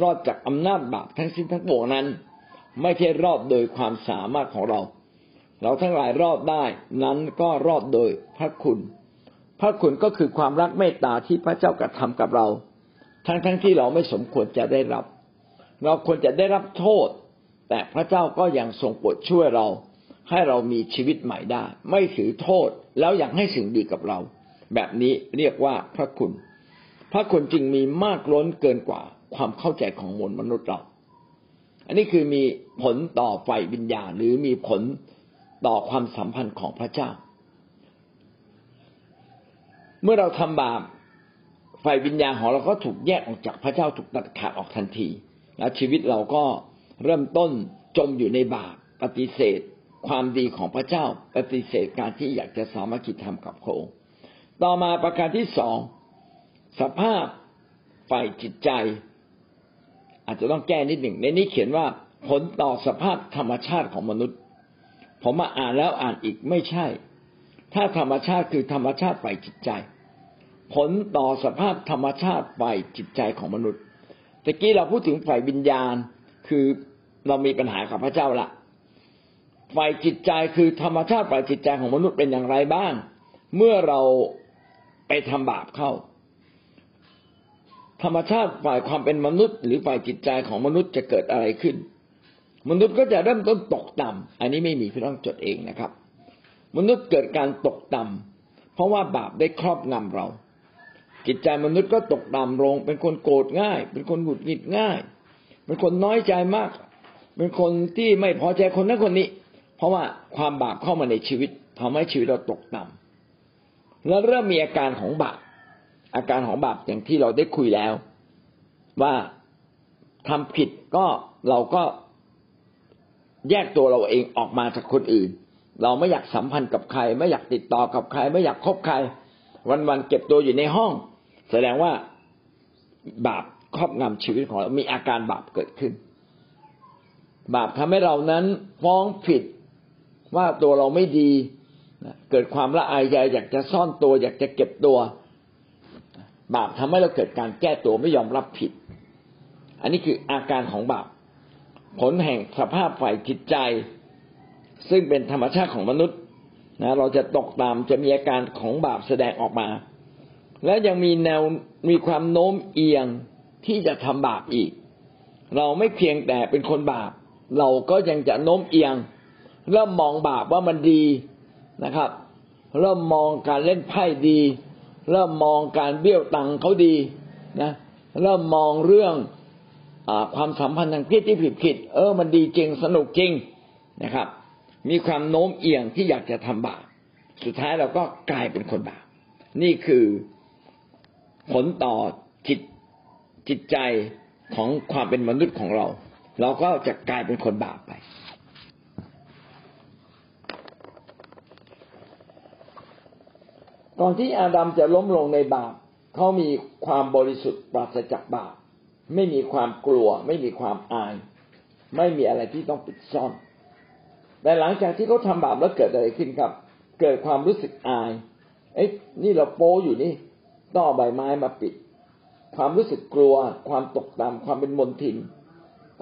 รอดจากอำนาจบาปทั้งสิ้นทั้งปวงนั้นไม่ใช่รอดโดยความสามารถของเราเราทั้งหลายรอดได้นั้นก็รอดโดยพระคุณพระคุณก็คือความรักเมตตาที่พระเจ้ากระทำกับเราทั้งที่เราไม่สมควรจะได้รับเราควรจะได้รับโทษแต่พระเจ้าก็ยังทรงโปรดช่วยเราให้เรามีชีวิตใหม่ได้ไม่ถือโทษแล้วยังให้สิ่งดีกับเราแบบนี้เรียกว่าพระคุณพระคุณจึงมีมากล้นเกินกว่าความเข้าใจของมนุษย์เราอันนี้คือมีผลต่อฝ่ายวิญญาณหรือมีผลต่อความสัมพันธ์ของพระเจ้าเมื่อเราทำบาปฝ่ายวิญญาณของเราก็ถูกแยกออกจากพระเจ้าถูกตัดขาดออกทันทีและชีวิตเราก็เริ่มต้นจมอยู่ในบาปปฏิเสธความดีของพระเจ้าปฏิเสธการที่อยากจะสามัคคีธรรมกับพระองค์ต่อมาประการที่2สภาพฝ่ายจิตใจอาจจะต้องแก้นิดหนึ่งในนี้เขียนว่าผลต่อสภาพธรรมชาติของมนุษย์ผมมาอ่านแล้วอ่านอีกไม่ใช่ถ้าธรรมชาติคือธรรมชาติฝ่ายจิตใจผลต่อสภาพธรรมชาติฝ่ายจิตใจของมนุษย์ตะกี้เราพูดถึงฝ่ายวิญญาณคือเรามีปัญหากับพระเจ้าละฝ่ายจิตใจคือธรรมชาติฝ่ายจิตใจของมนุษย์เป็นอย่างไรบ้างเมื่อเราไปทำบาปเข้าธรรมชาติฝ่ายความเป็นมนุษย์หรือฝ่ายจิตใจของมนุษย์จะเกิดอะไรขึ้นมนุษย์ก็จะเริ่มต้นตกต่ำอันนี้ไม่มีพี่น้องจดเองนะครับมนุษย์เกิดการตกต่ำเพราะว่าบาปได้ครอบงำเราจิตใจมนุษย์ก็ตกต่ำลงเป็นคนโกรธง่ายเป็นคนหงุดหงิดง่ายเป็นคนน้อยใจมากเป็นคนที่ไม่พอใจคนนั้นคนนี้เพราะว่าความบาปเข้ามาในชีวิตทำให้ชีวิตเราตกต่ำแล้วเริ่มมีอาการของบาปอย่างที่เราได้คุยแล้วว่าทำผิดก็เราก็แยกตัวเราเองออกมาจากคนอื่นเราไม่อยากสัมพันธ์กับใครไม่อยากติดต่อกับใครไม่อยากคบใครวันๆเก็บตัวอยู่ในห้องแสดงว่าบาปครอบงำชีวิตของเรามีอาการบาปเกิดขึ้นบาปทำให้เรานั้นฟ้องผิดว่าตัวเราไม่ดีเกิดความละอายใจอยากจะซ่อนตัวอยากจะเก็บตัวบาปทำให้เราเกิดการแก้ตัวไม่ยอมรับผิดอันนี้คืออาการของบาปผลแห่งสภาพฝ่ายจิตใจซึ่งเป็นธรรมชาติของมนุษย์นะเราจะตกตามจะมีอาการของบาปแสดงออกมาและยังมีแนวมีความโน้มเอียงที่จะทำบาปอีกเราไม่เพียงแต่เป็นคนบาปเราก็ยังจะโน้มเอียงเริ่มมองบาปว่ามันดีนะครับเริ่มมองการเล่นไพ่ดีเริ่มมองการเบี้ยวตังค์เขาดีนะเริ่มมองเรื่องความสัมพันธ์ทางเพศที่ผิดๆมันดีจริงสนุกจริงนะครับมีความโน้มเอียงที่อยากจะทำบาปสุดท้ายเราก็กลายเป็นคนบาป นี่คือผลต่อจิตใจของความเป็นมนุษย์ของเราเราก็จะกลายเป็นคนบาปไปก่อนที่อาดัมจะล้มลงในบาปเขามีความบริสุทธิ์ปราศจากบาปไม่มีความกลัวไม่มีความอายไม่มีอะไรที่ต้องปิดซ่อนแต่หลังจากที่เขาทำบาปแล้วเกิดอะไรขึ้นครับเกิดความรู้สึกอายนี่เราโป๊อยู่นี่ต้องเอาใบไม้มาปิดความรู้สึกกลัวความตกต่ำความเป็นมนทิน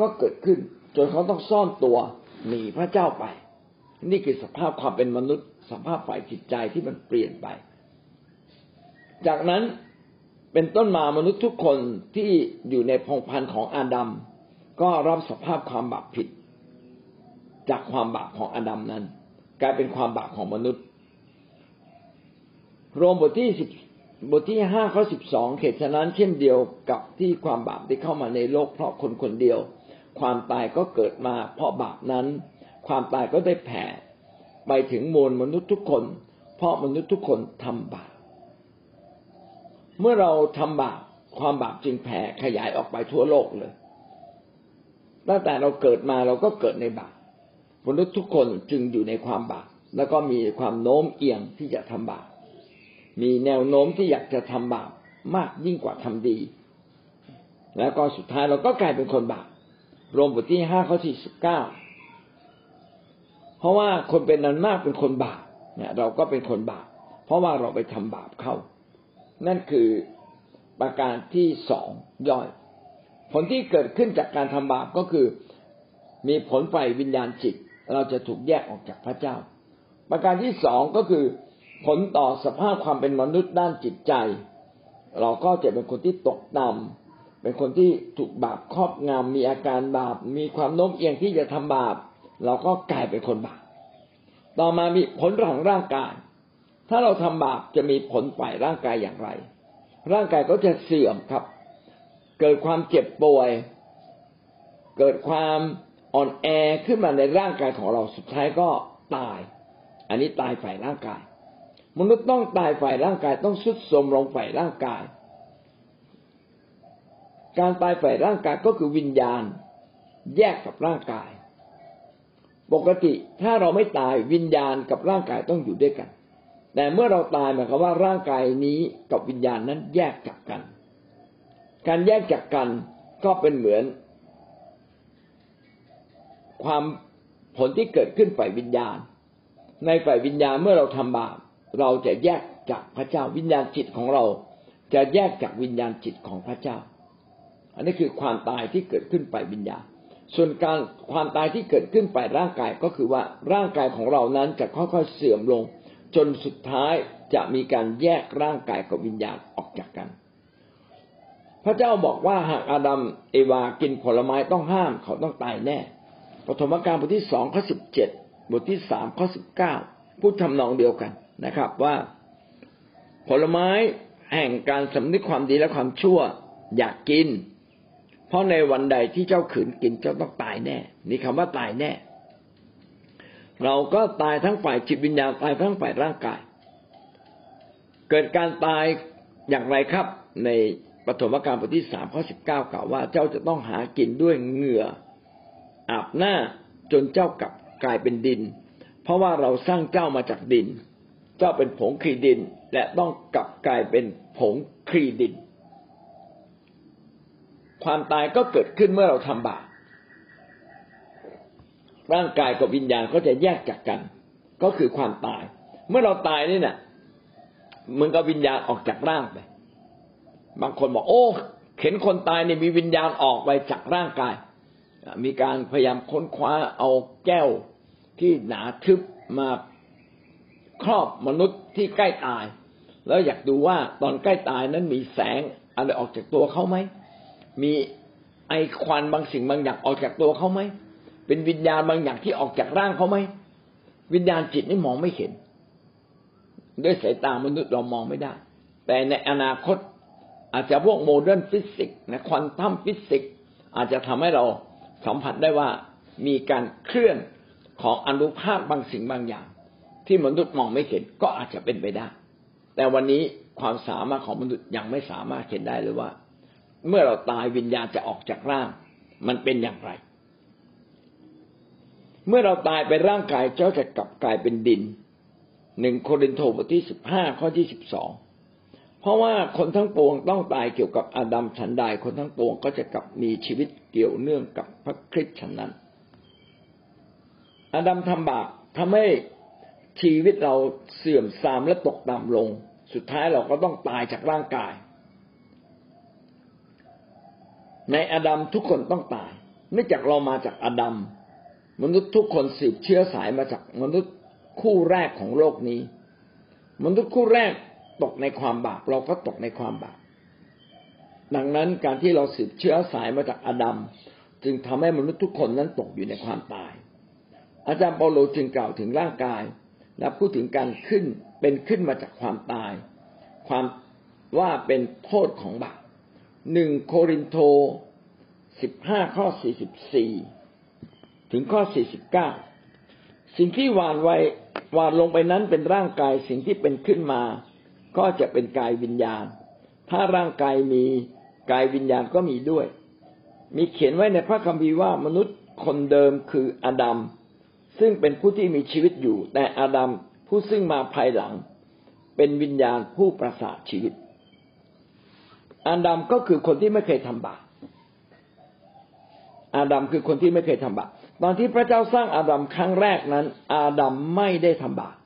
ก็เกิดขึ้นจนเขาต้องซ่อนตัวหนีพระเจ้าไปนี่คือสภาพความเป็นมนุษย์สภาพฝ่ายจิตใจที่มันเปลี่ยนไปจากนั้นเป็นต้นมามนุษย์ทุกคนที่อยู่ในพงศ์พันธุ์ของอาดัมก็รับสภาพความบาปผิดจากความบาปของอาดัมนั้นกลายเป็นความบาปของมนุษย์โรมบทที่5ข้อ12เหตุฉะนั้นเช่นเดียวกับที่ความบาปได้เข้ามาในโลกเพราะคนคนเดียวความตายก็เกิดมาเพราะบาปนั้นความตายก็ได้แผ่ไปถึงมวลมนุษย์ทุกคนเพราะมนุษย์ทุกคนทำบาปเมื่อเราทำบาปความบาปจึงแผ่ขยายออกไปทั่วโลกเลยตั้งแต่เราเกิดมาเราก็เกิดในบาปมนุษย์ทุกคนจึงอยู่ในความบาปแล้วก็มีความโน้มเอียงที่จะทำบาปมีแนวโน้มที่อยากจะทำบาปมากยิ่งกว่าทำดีแล้วก็สุดท้ายเราก็กลายเป็นคนบาปโรมบทที่5ข้อ49เพราะว่าคนเป็นนั้นมากเป็นคนบาปเนี่ยเราก็เป็นคนบาปเพราะว่าเราไปทำบาปเข้านั่นคือประการที่2ย่อยผลที่เกิดขึ้นจากการทำบาปก็คือมีผลฝ่ายวิญญาณจิตเราจะถูกแยกออกจากพระเจ้าประการที่2ก็คือผลต่อสภาพความเป็นมนุษย์ด้านจิตใจเราก็จะเป็นคนที่ตกต่ำเป็นคนที่ถูกบาปครอบงำมีอาการบาปมีความโน้มเอียงที่จะทำบาปเราก็กลายเป็นคนบาปต่อมามีผลของร่างกายถ้าเราทำบาปจะมีผลฝ่ายร่างกายอย่างไรร่างกายก็จะเสื่อมครับเกิดความเจ็บป่วยเกิดความอ่อนแอขึ้นมาในร่างกายของเราสุดท้ายก็ตายอันนี้ตายฝ่ายร่างกายมนุษย์ต้องตายฝ่ายร่างกายต้องทรุดโทรมลงฝ่ายร่างกายการตายฝ่ายร่างกายก็คือวิญญาณแยกกับร่างกายปกติถ้าเราไม่ตายวิญญาณกับร่างกายต้องอยู่ด้วยกันแต่เมื่อเราตายหมายความว่าร่างกายนี้กับวิญญาณนั้นแยกจากกันการแยกจากกันก็เป็นเหมือนความผลที่เกิดขึ้นฝ่ายวิญญาณในฝ่ายวิญญาณเมื่อเราทำบาปเราจะแยกจากพระเจ้าวิญญาณจิตของเราจะแยกจากวิญญาณจิตของพระเจ้าอันนี้คือความตายที่เกิดขึ้นฝ่ายวิญญาณส่วนการความตายที่เกิดขึ้นฝ่ายร่างกายก็คือว่าร่างกายของเรานั้นจะค่อยๆเสื่อมลงจนสุดท้ายจะมีการแยกร่างกายกับวิญญาณออกจากกันพระเจ้าบอกว่าหากอาดัมเอวากินผลไม้ต้องห้ามเขาต้องตายแน่ปฐมกาลบทที่2ข้อ17บทที่3ข้อ19พูดทำนองเดียวกันนะครับว่าผลไม้แห่งการสำนึกความดีและความชั่วอย่า กินเพราะในวันใดที่เจ้าขืนกินเจ้าต้องตายแน่นี่คำว่าตายแน่เราก็ตายทั้งฝ่ายจิตวิญญาณตายทั้งฝ่ายร่างกายเกิดการตายอย่างไรครับในปฐมกาลบทที่3ข้อ19กล่าวว่าเจ้าจะต้องหากินด้วยเหงื่ออาบหน้าจนเจ้ากลับกลายเป็นดินเพราะว่าเราสร้างเจ้ามาจากดินเจ้าเป็นผงคลีดินและต้องกลับกลายเป็นผงคลีดินความตายก็เกิดขึ้นเมื่อเราทำบาปร่างกายกับวิญญาณก็จะแยกจากกันก็คือความตายเมื่อเราตายนี่น่ะเหมือนกับวิญญาณออกจากร่างไปบางคนบอกโอ้เห็นคนตายนี่มีวิญญาณออกไปจากร่างกายมีการพยายามค้นคว้าเอาแก้วที่หนาทึบมาครอบมนุษย์ที่ใกล้ตายแล้วอยากดูว่าตอนใกล้ตายนั้นมีแสงอะไรออกจากตัวเขาไหมมีไอควันบางสิ่งบางอย่างออกจากตัวเขาไหมเป็นวิญญาณบางอย่างที่ออกจากร่างเขาไหมวิญญาณจิตนี่มองไม่เห็นด้วยสายตามนุษย์เรามองไม่ได้แต่ในอนาคตอาจจะพวกโมเดิร์นฟิสิกส์นะควอนตัมฟิสิกส์อาจจะทำให้เราสัมผัสได้ว่ามีการเคลื่อนของอนุภาคบางสิ่งบางอย่างที่มนุษย์มองไม่เห็นก็อาจจะเป็นไปได้แต่วันนี้ ความสามารถของมนุษย์ยังไม่สามารถเห็นได้เลยว่าเมื่อเราตายวิญญาณจะออกจากร่างมันเป็นอย่างไรเมื่อเราตายไปร่างกายเจ้าจะกลับกลายเป็นดิน1 โครินธ์บทที่ 15 ข้อที่ 12เพราะว่าคนทั้งปวงต้องตายเกี่ยวกับอาดัมฉันใดคนทั้งปวงก็จะกลับมีชีวิตเกี่ยวเนื่องกับพระคริสต์ฉันนั้นอาดัมทำบาปทำให้ชีวิตเราเสื่อมทรามและตกต่ำลงสุดท้ายเราก็ต้องตายจากร่างกายในอาดัมทุกคนต้องตายเนื่องจากเรามาจากอาดัมมนุษย์ทุกคนสืบเชื้อสายมาจากมนุษย์คู่แรกของโลกนี้มนุษย์คู่แรกตกในความบาปเราก็ตกในความบาปดังนั้นการที่เราสืบเชื้อสายมาจากอาดัมจึงทำให้มนุษย์ทุกคนนั้นตกอยู่ในความตายอาจารย์เปาโลจึงกล่าวถึงร่างกายและพูดถึงการขึ้นมาจากความตายความว่าเป็นโทษของบาป1 โครินธ์ 15 ข้อ 44 ถึงข้อ 49 สิ่งที่หวานลงไปนั้นเป็นร่างกายสิ่งที่เป็นขึ้นมาก็จะเป็นกายวิญญาณถ้าร่างกายมีกายวิญญาณก็มีด้วยมีเขียนไว้ในพระคัมภีร์ว่ามนุษย์คนเดิมคืออาดัมซึ่งเป็นผู้ที่มีชีวิตอยู่แต่อาดัมผู้ซึ่งมาภายหลังเป็นวิญญาณผู้ประสาทชีวิตอาดัมก็คือคนที่ไม่เคยทำบาปอาดัมคือคนที่ไม่เคยทำบาปตอนที่พระเจ้าสร้างอาดัมครั้งแรกนั้นอาดัมไม่ได้ทำบาป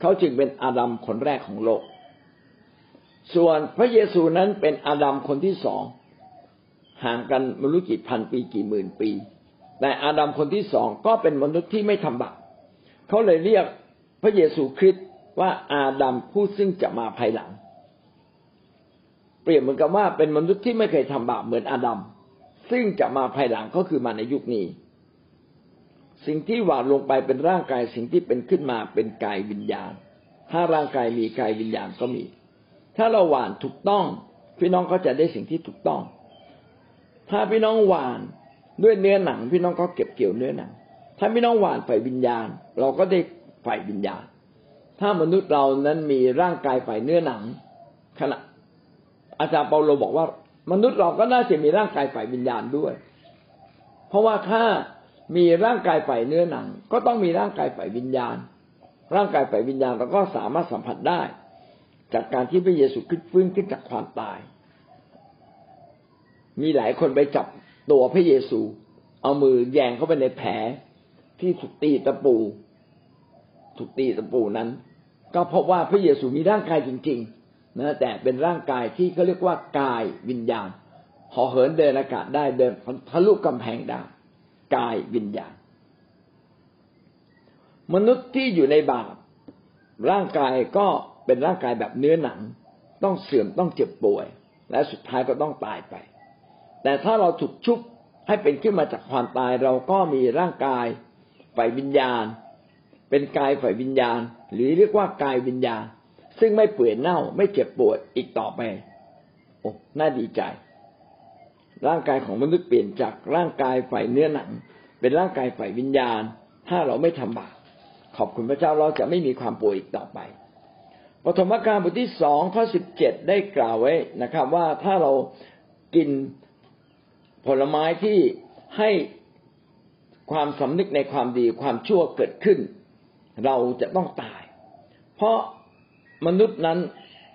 เขาจึงเป็นอาดัมคนแรกของโลกส่วนพระเยซูนั้นเป็นอาดัมคนที่สองห่างกันไม่รู้กี่พันปีกี่หมื่นปีแต่อาดัมคนที่สองก็เป็นมนุษย์ที่ไม่ทำบาปเขาเลยเรียกพระเยซูคริสต์ว่าอาดัมผู้ซึ่งจะมาภายหลังเปรียบเหมือนกับว่าเป็นมนุษย์ที่ไม่เคยทำบาปเหมือนอาดัมซึ่งจะมาภายหลังก็คือมาในยุคนี้สิ่งที่หวานลงไปเป็นร่างกายสิ่งที่เป็นขึ้นมาเป็นกายวิญญาณถ้าร่างกายมีกายวิญญาณก็มีถ้าเราหวานถูกต้องพี่น้องก็จะได้สิ่งที่ถูกต้องถ้าพี่น้องหวานด้วยเนื้อหนังพี่น้องก็เก็บเกี่ยวเนื้อหนังถ้าพี่น้องหวานฝ่ายวิญญาณเราก็ได้ฝ่ายวิญญาณถ้ามนุษย์เรานั้นมีร่างกายฝ่ายเนื้อหนังขณะอาจารย์เปาโลบอกว่ามนุษย์เราก็น่าจะมีร่างกายฝ่ายวิญญาณด้วยเพราะว่าถ้ามีร่างกายฝ่ายเนื้อหนังก็ต้องมีร่างกายฝ่ายวิญญาณร่างกายฝ่ายวิญญาณเราก็สามารถสัมผัสได้จากการที่พระเยซูคริสต์ฟื้นขึ้นจากความตายมีหลายคนไปจับตัวพระเยซูเอามือแยงเข้าไปในแผลที่ถูกตีตะปูนั้นก็พบว่าพระเยซูมีร่างกายจริงๆนะแต่เป็นร่างกายที่เขาเรียกว่ากายวิญญาณเหาะเหินเดินอากาศได้เดินทะลุกำแพงได้กายวิญญาณมนุษย์ที่อยู่ในบาปร่างกายก็เป็นร่างกายแบบเนื้อหนังต้องเสื่อมต้องเจ็บป่วยและสุดท้ายก็ต้องตายไปแต่ถ้าเราถูกชุบให้เป็นขึ้นมาจากความตายเราก็มีร่างกายฝ่ายวิญญาณเป็นกายฝ่ายวิญญาณหรือเรียกว่ากายวิญญาณซึ่งไม่เปื่อยเน่าไม่เจ็บปวดอีกต่อไปโอ้น่าดีใจร่างกายของมนุษย์เปลี่ยนจากร่างกายฝ่ายเนื้อหนังเป็นร่างกายฝ่ายวิญญาณถ้าเราไม่ทำบาปขอบคุณพระเจ้าเราจะไม่มีความป่วยอีกต่อไปปฐมกาลบทที่ 2 ข้อ 17 ได้กล่าวไว้นะครับว่าถ้าเรากินผลไม้ที่ให้ความสำนึกในความดีความชั่วเกิดขึ้นเราจะต้องตายเพราะมนุษย์นั้น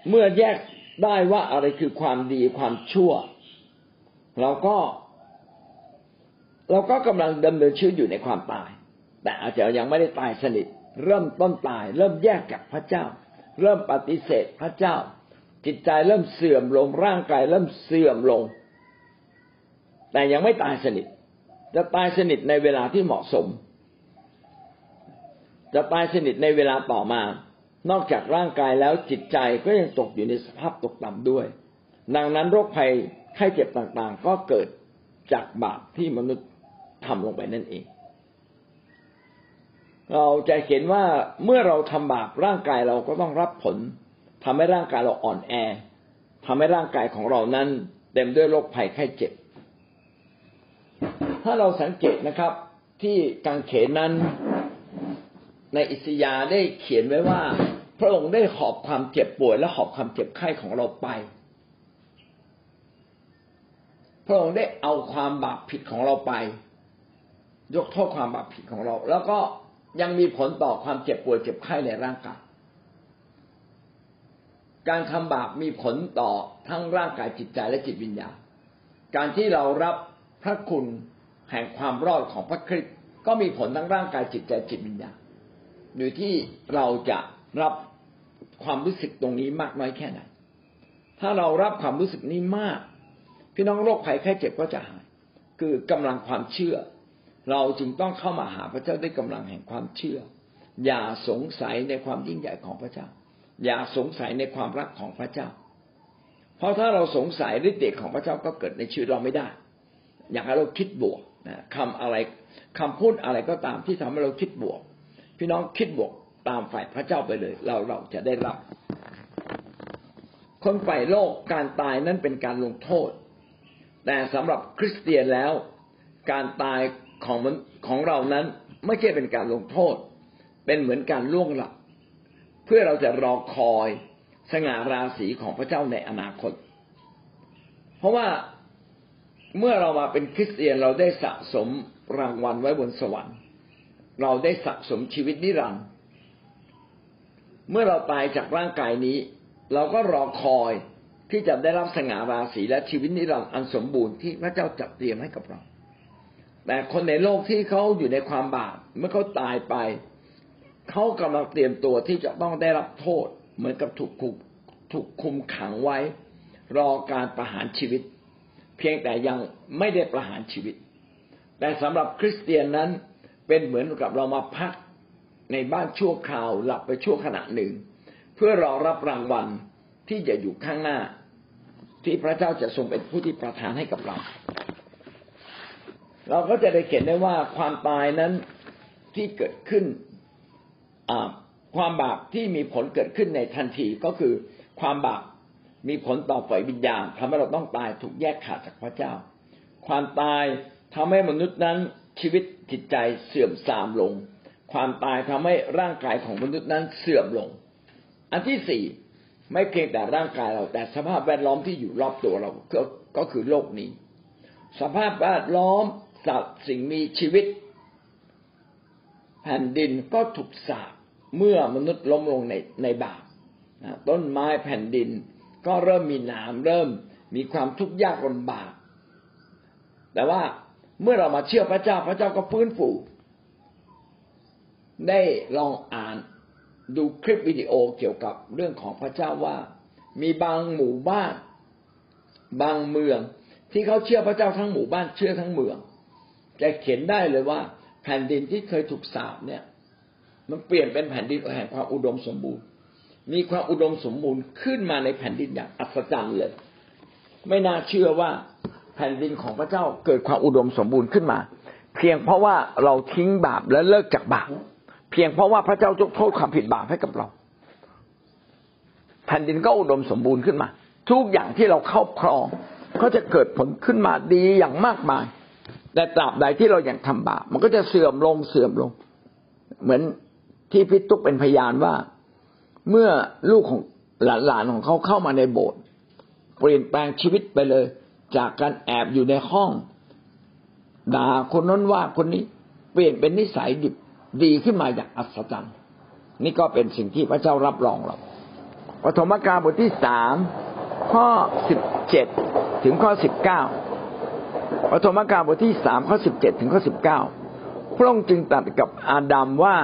เมื่อแยกได้ว่าอะไรคือความดีความชั่วเราก็กำลังดำเนินชีวิตอยู่ในความตายแต่อาจจะยังไม่ได้ตายสนิทเริ่มต้นตายเริ่มแยกจากพระเจ้าเริ่มปฏิเสธพระเจ้าจิตใจเริ่มเสื่อมลงร่างกายเริ่มเสื่อมลงแต่ยังไม่ตายสนิทจะตายสนิทในเวลาที่เหมาะสมจะตายสนิทในเวลาต่อมานอกจากร่างกายแล้วจิตใจก็ยังตกอยู่ในสภาพตกต่ำด้วยดังนั้นโรคภัยไข้เจ็บต่างๆก็เกิดจากบาปที่มนุษย์ทำลงไปนั่นเองเราจะเห็นว่าเมื่อเราทำบาปร่างกายเราก็ต้องรับผลทำให้ร่างกายเราอ่อนแอทำให้ร่างกายของเรานั้นเต็มด้วยโรคภัยไข้เจ็บถ้าเราสังเกตนะครับที่กางเขนนั้นในอิสยาห์ได้เขียนไว้ว่า พระองค์ได้หอบความเจ็บป่วยและหอบความเจ็บไข้ของเราไปพระองค์ได้เอาความบาปผิดของเราไปยกโทษความบาปผิดของเราแล้วก็ยังมีผลต่อความเจ็บป่วยเจ็บไข้ในร่างกายการทำบาปมีผลต่อทั้งร่างกายจิตใจและจิตวิญญาณการที่เรารับพระคุณแห่งความรอดของพระคริสต์ก็มีผลทั้งร่างกายจิตใจจิตวิญญาณอยู่ที่เราจะรับความรู้สึกตรงนี้มากน้อยแค่ไหนถ้าเรารับความรู้สึกนี้มากพี่น้องโรคภัยไข้เจ็บก็จะหายคือกำลังความเชื่อเราจึงต้องเข้ามาหาพระเจ้าด้วยกำลังแห่งความเชื่ออย่าสงสัยในความยิ่งใหญ่ของพระเจ้าอย่าสงสัยในความรักของพระเจ้าเพราะถ้าเราสงสัยฤทธิ์เดชของพระเจ้าก็เกิดในชีวิตเราไม่ได้อยากให้เราคิดบวกนะคำพูดอะไรก็ตามที่ทำให้เราคิดบวกพี่น้องคิดบวกตามฝ่ายพระเจ้าไปเลยเราจะได้รับคนฝ่ายโลกการตายนั้นเป็นการลงโทษแต่สำหรับคริสเตียนแล้วการตายของเรานั้นไม่ใช่เป็นการลงโทษเป็นเหมือนการล่วงหลับเพื่อเราจะรอคอยสง่าราศีของพระเจ้าในอนาคตเพราะว่าเมื่อเรามาเป็นคริสเตียนเราได้สะสมรางวัลไว้บนสวรรค์เราได้สะสมชีวิตนิรันดร์เมื่อเราตายจากร่างกายนี้เราก็รอคอยที่จะได้รับสง่าราศีและชีวิตนิรันดร์อันสมบูรณ์ที่พระเจ้าจัดเตรียมให้กับเราแต่คนในโลกที่เขาอยู่ในความบาปเมื่อเขาตายไปเขากำลังเตรียมตัวที่จะต้องได้รับโทษเหมือนกับถูกคุมขังไว้รอการประหารชีวิตเพียงแต่ยังไม่ได้ประหารชีวิตแต่สำหรับคริสเตียนนั้นเป็นเหมือนกับเรามาพักในบ้านชั่วคราวหลับไปชั่วขณะหนึ่งเพื่อรอรับรางวัลที่จะอยู่ข้างหน้าที่พระเจ้าจะทรงเป็นผู้ที่ประทานให้กับเราเราก็จะได้เห็นได้ว่าความตายนั้นที่เกิดขึ้นความบาปที่มีผลเกิดขึ้นในทันทีก็คือความบาปมีผลต่อฝ่ายวิญญาณทำให้เราต้องตายถูกแยกขาดจากพระเจ้าความตายทำให้มนุษย์นั้นชีวิตจิตใจเสื่อมทรามลงความตายทำให้ร่างกายของมนุษย์นั้นเสื่อมลงอันที่สี่ไม่เพียงแต่ร่างกายเราแต่สภาพแวดล้อมที่อยู่รอบตัวเราก็คือโลกนี้สภาพแวดล้อมสัตว์สิ่งมีชีวิตแผ่นดินก็ถูกสาปเมื่อมนุษย์ล้มลงในบาปต้นไม้แผ่นดินก็เริ่มมีหนามเริ่มมีความทุกข์ยากลำบากแต่ว่าเมื่อเรามาเชื่อพระเจ้าพระเจ้าก็ฟื้นฟูได้ลองอ่านดูคลิปวิดีโอเกี่ยวกับเรื่องของพระเจ้าว่ามีบางหมู่บ้านบางเมืองที่เขาเชื่อพระเจ้าทั้งหมู่บ้านเชื่อทั้งเมืองจะเขียนได้เลยว่าแผ่นดินที่เคยถูกสาปเนี่ยมันเปลี่ยนเป็นแผ่นดินแห่งความอุดมสมบูรณ์มีความอุดมสมบูรณ์ขึ้นมาในแผ่นดินอย่างอัศจรรย์เลยไม่น่าเชื่อว่าแผ่นดินของพระเจ้าเกิดความอุดมสมบูรณ์ขึ้นมาเพียงเพราะว่าเราทิ้งบาปและเลิกจากบาปเพียงเพราะว่าพระเจ้ายกโทษความผิดบาปให้กับเราแผ่นดินก็อุดมสมบูรณ์ขึ้นมาทุกอย่างที่เราเข้าครองก็จะเกิดผลขึ้นมาดีอย่างมากมายแต่ตราบใดที่เรายังทำบาปมันก็จะเสื่อมลงเหมือนที่พี่ตุ๊กเป็นพยานว่าเมื่อลูกของหลานของเขาเข้ามาในโบสถ์เปลี่ยนแปลงชีวิตไปเลยจากการแอบอยู่ในห้องด่าคนนั้นว่าคนนี้เปลี่ยนเป็นนิสัยดีขึ้นมาอย่างอัศจรรย์นี่ก็เป็นสิ่งที่พระเจ้ารับรองเราปฐมกาลบทที่3ข้อ17ถึงข้อ19ปฐมกาลบทที่3ข้อ17ถึงข้อ19พระองค์จึงตรัสกับอาดัมว่า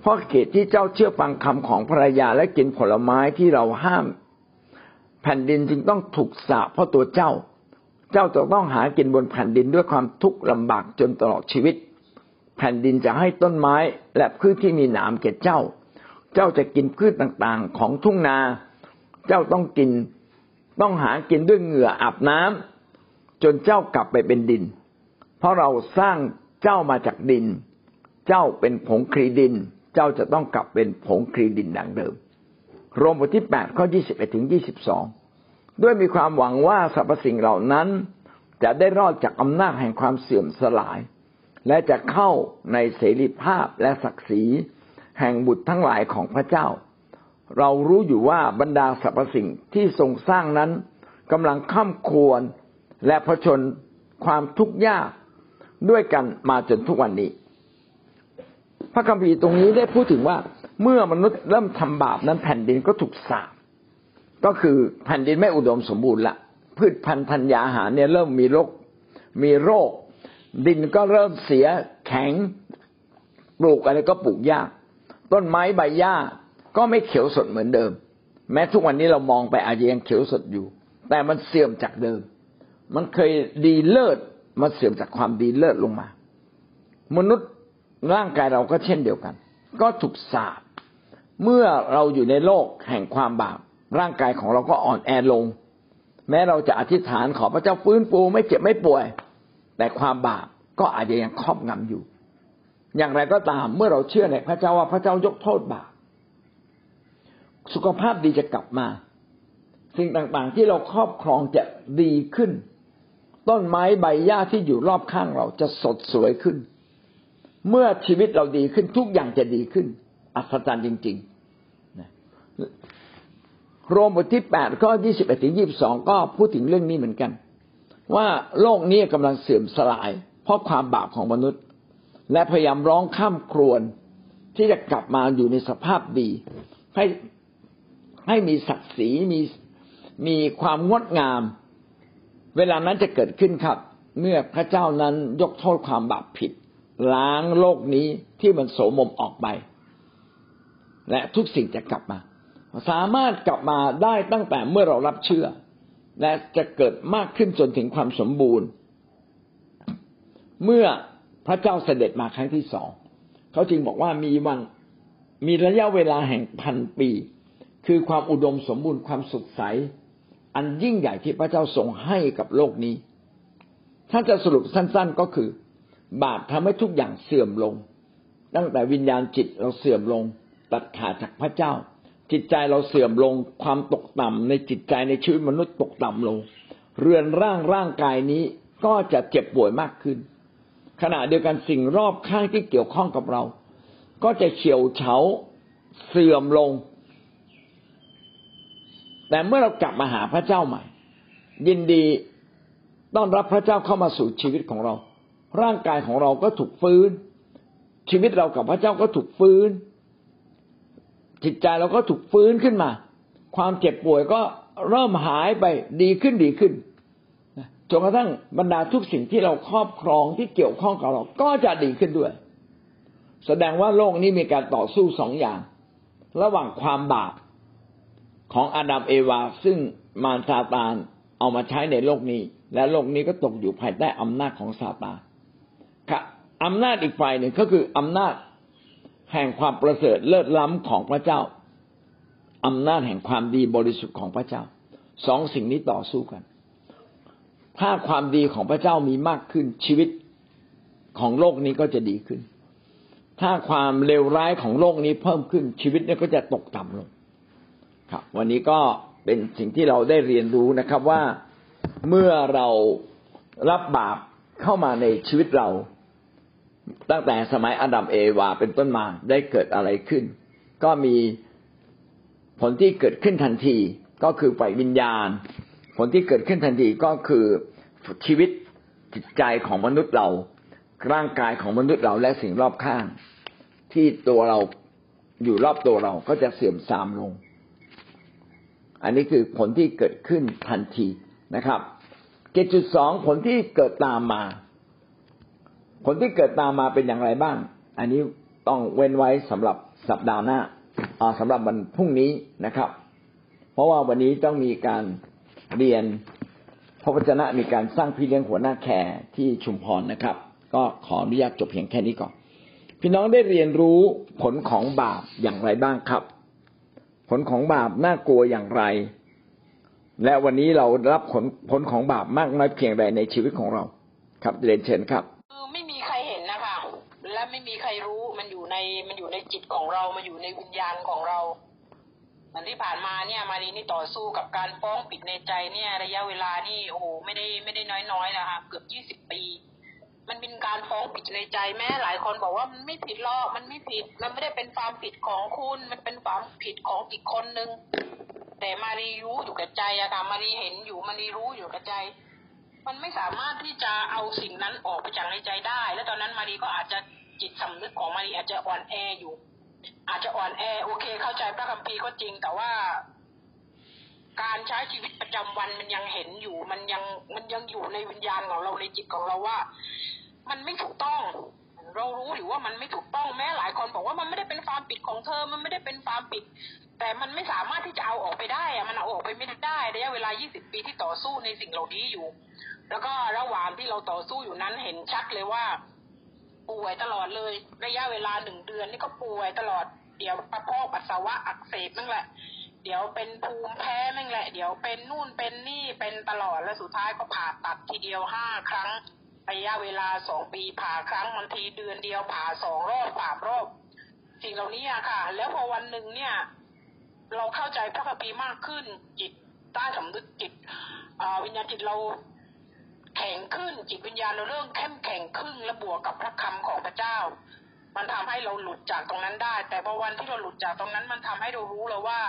เพราะเหตุที่เจ้าเชื่อฟังคำของภรรยาและกินผลไม้ที่เราห้ามแผ่นดินจึงต้องถูกสาปเพราะตัวเจ้าจะต้องหากินบนแผ่นดินด้วยความทุกข์ลำบากจนตลอดชีวิตแผ่นดินจะให้ต้นไม้และพืชที่มีหนามแก่เจ้าจะกินพืชต่างๆของทุ่งนาเจ้าต้องหากินด้วยเหงื่ออาบน้ำจนเจ้ากลับไปเป็นดินเพราะเราสร้างเจ้ามาจากดินเจ้าเป็นผงคลีดินเจ้าจะต้องกลับเป็นผงคลีดินดังเดิมโรมบทที่8ข้อ21ถึง22ด้วยมีความหวังว่าสรรพสิ่งเหล่านั้นจะได้รอดจากอำนาจแห่งความเสื่อมสลายและจะเข้าในเสรีภาพและศักดิ์ศรีแห่งบุตรทั้งหลายของพระเจ้า เรารู้อยู่ว่าบรรดาสรรพสิ่งที่ทรงสร้างนั้นกำลังข้ามควรและเผชิญความทุกข์ยากด้วยกันมาจนทุกวันนี้พระคัมภีร์ตรงนี้ได้พูดถึงว่าเมื่อมนุษย์เริ่มทำบาปนั้นแผ่นดินก็ถูกสาปก็คือแผ่นดินไม่อุดมสมบูรณ์ละพืชพันธุ์ธัญญาอาหารเนี่ยเริ่มมีโรคดินก็เริ่มเสียแข็งปลูกอะไรก็ปลูกยากต้นไม้ใบหญ้าก็ไม่เขียวสดเหมือนเดิมแม้ทุกวันนี้เรามองไปอาจจะยังเขียวสดอยู่แต่มันเสื่อมจากเดิมมันเคยดีเลิศมันเสื่อมจากความดีเลิศลงมามนุษย์ร่างกายเราก็เช่นเดียวกันก็ถูกสาปเมื่อเราอยู่ในโลกแห่งความบาปร่างกายของเราก็อ่อนแอลงแม้เราจะอธิษฐานขอพระเจ้าฟื้นฟูไม่เจ็บไม่ป่วยแต่ความบาปก็อาจจะยังครอบงำอยู่อย่างไรก็ตามเมื่อเราเชื่อในพระเจ้าว่าพระเจ้ายกโทษบาปสุขภาพดีจะกลับมาสิ่งต่างๆที่เราครอบครองจะดีขึ้นต้นไม้ใบหญ้าที่อยู่รอบข้างเราจะสดสวยขึ้นเมื่อชีวิตเราดีขึ้นทุกอย่างจะดีขึ้นอัศจรรย์จริงๆโรมบทที่8ข้อ 21 ถึง 22ก็พูดถึงเรื่องนี้เหมือนกันว่าโลกนี้กำลังเสื่อมสลายเพราะความบาปของมนุษย์และพยายามร้องข้ามครวญที่จะกลับมาอยู่ในสภาพดีให้มีศักดิ์ศรีมีความงดงามเวลานั้นจะเกิดขึ้นครับเมื่อพระเจ้านั้นยกโทษความบาปผิดล้างโลกนี้ที่มันโสมมออกไปและทุกสิ่งจะกลับมาสามารถกลับมาได้ตั้งแต่เมื่อเรารับเชื่อและจะเกิดมากขึ้นจนถึงความสมบูรณ์เมื่อพระเจ้าเสด็จมาครั้งที่สองเขาจึงบอกว่ามีระยะเวลาแห่งพันปีคือความอุดมสมบูรณ์ความสดใสอันยิ่งใหญ่ที่พระเจ้าทรงให้กับโลกนี้ถ้าจะสรุปสั้นๆก็คือบาปทำให้ทุกอย่างเสื่อมลงตั้งแต่วิญญาณจิตเราเสื่อมลงตัดขาดจากพระเจ้าจิตใจเราเสื่อมลงความตกต่ำในจิตใจในชีวิตมนุษย์ตกต่ำลงเรือนร่างกายนี้ก็จะเจ็บป่วยมากขึ้นขณะเดียวกันสิ่งรอบข้างที่เกี่ยวข้องกับเราก็จะเขียวเฉาเสื่อมลงแต่เมื่อเรากลับมาหาพระเจ้าใหม่ยินดีต้อนรับพระเจ้าเข้ามาสู่ชีวิตของเราร่างกายของเราก็ถูกฟื้นชีวิตเรากับพระเจ้าก็ถูกฟื้นจิตใจเราก็ถูกฟื้นขึ้นมาความเจ็บป่วยก็เริ่มหายไปดีขึ้นจนกระทั่งบรรดาทุกสิ่งที่เราครอบครองที่เกี่ยวข้องกับเราก็จะดีขึ้นด้วยแสดงว่าโลกนี้มีการต่อสู้สองอย่างระหว่างความบาปของอาดัมเอวาซึ่งมารซาตานเอามาใช้ในโลกนี้และโลกนี้ก็ตกอยู่ภายใต้อำนาจของซาตานค่ะอำนาจอีกฝ่ายหนึ่งก็คืออำนาจแห่งความประเสริฐเลิศล้ำของพระเจ้าอำนาจแห่งความดีบริสุทธิ์ของพระเจ้าสองสิ่งนี้ต่อสู้กันถ้าความดีของพระเจ้ามีมากขึ้นชีวิตของโลกนี้ก็จะดีขึ้นถ้าความเลวร้ายของโลกนี้เพิ่มขึ้นชีวิตนี้ก็จะตกต่ำลงครับวันนี้ก็เป็นสิ่งที่เราได้เรียนรู้นะครับว่าเมื่อเรารับบาปเข้ามาในชีวิตเราตั้งแต่สมัยอาดัมเอวาเป็นต้นมาได้เกิดอะไรขึ้นก็มีผลที่เกิดขึ้นทันทีก็คือฝ่ายวิญญาณผลที่เกิดขึ้นทันทีก็คือชีวิตจิตใจของมนุษย์เราร่างกายของมนุษย์เราและสิ่งรอบข้างที่ตัวเราอยู่รอบตัวเราก็จะเสื่อมทรามลงอันนี้คือผลที่เกิดขึ้นทันทีนะครับ 7.2 ผลที่เกิดตามมาผลที่เกิดตามมาเป็นอย่างไรบ้างอันนี้ต้องเว้นไว้สำหรับสัปดาห์หน้าสำหรับวันพรุ่งนี้นะครับเพราะว่าวันนี้ต้องมีการเรียนพระวจนะมีการสร้างพี่เลี้ยงหัวหน้าแคร์ที่ชุมพรนะครับก็ขออนุญาตจบเพียงแค่นี้ก่อนพี่น้องได้เรียนรู้ผลของบาปอย่างไรบ้างครับผลของบาปน่ากลัวอย่างไรและวันนี้เรารับผลของบาปมากน้อยเพียงใดในชีวิตของเราครับเรียนเชิญครับไม่มีใครเห็นนะคะและไม่มีใครรู้มันอยู่ในจิตของเรามันอยู่ในวิญญาณของเราอันที่ผ่านมาเนี่ยมารีนี่ต่อสู้กับการป้องปิดในใจเนี่ยระยะเวลานี่โอ้โหไม่ได้น้อยๆนะคะเกือบ20 ปี มันเป็นการฟ้องผิดในใจแม่หลายคนบอกว่ามันไม่ผิดหรอกมันไม่ผิดมันไม่ได้เป็นความผิดของคุณมันเป็นความผิดของอีกคนนึงแต่มารีรู้อยู่กับใจอะค่ะมารีเห็นอยู่มารีรู้อยู่กับใจมันไม่สามารถที่จะเอาสิ่งนั้นออกไปจากในใจได้แล้วตอนนั้นมารีก็อาจจะจิตสำนึกของมารีอาจจะอ่อนแออยู่อาจจะอ่อนแอโอเคเข้าใจพระคัมภีร์ก็จริงแต่ว่าการใช้ชีวิตประจำวันมันยังเห็นอยู่มันยังอยู่ในวิญญาณของเราในจิตของเราว่ามันไม่ถูกต้องเรารู้หรือว่ามันไม่ถูกต้องแม้หลายคนบอกว่ามันไม่ได้เป็นความผิดของเธอมันไม่ได้เป็นความผิดแต่มันไม่สามารถที่จะเอาออกไปได้อะมันเอาออกไปไม่ได้ระยะเวลา20ปีที่ต่อสู้ในสิ่งเหล่านี้อยู่แล้วก็ระหว่างที่เราต่อสู้อยู่นั้นเห็นชัดเลยว่าป่วยตลอดเลยระยะเวลา1เดือนนี่ก็ป่วยตลอดเดี๋ยวกระเพาะปัสสาวะอักเสบนั่นแหละเดี๋ยวเป็นภูมิแพ้นั่นแหละเดี๋ยวเป็นนู่นเป็นนี่เป็นตลอดแล้วสุดท้ายก็ผ่าตัดทีเดียว5ครั้งระยะเวลา2ปีผ่าครั้งบางทีเดือนเดียวผ่า2รอบ3รอบสิ่งเหล่านี้อะค่ะแล้วพอวันหนึ่งเนี่ยเราเข้าใจพระคัมภีร์มากขึ้นจิตใต้สำนึกจิตวิญญาณจิตเราแข็งขึ้นจิตวิญญาณเราเริ่มเข้มแข็งขึ้นและบวกกับพระคำของพระเจ้ามันทำให้เราหลุดจากตรงนั้นได้แต่พอวันที่เราหลุดจากตรงนั้นมันทำให้เรารู้แล้วว่า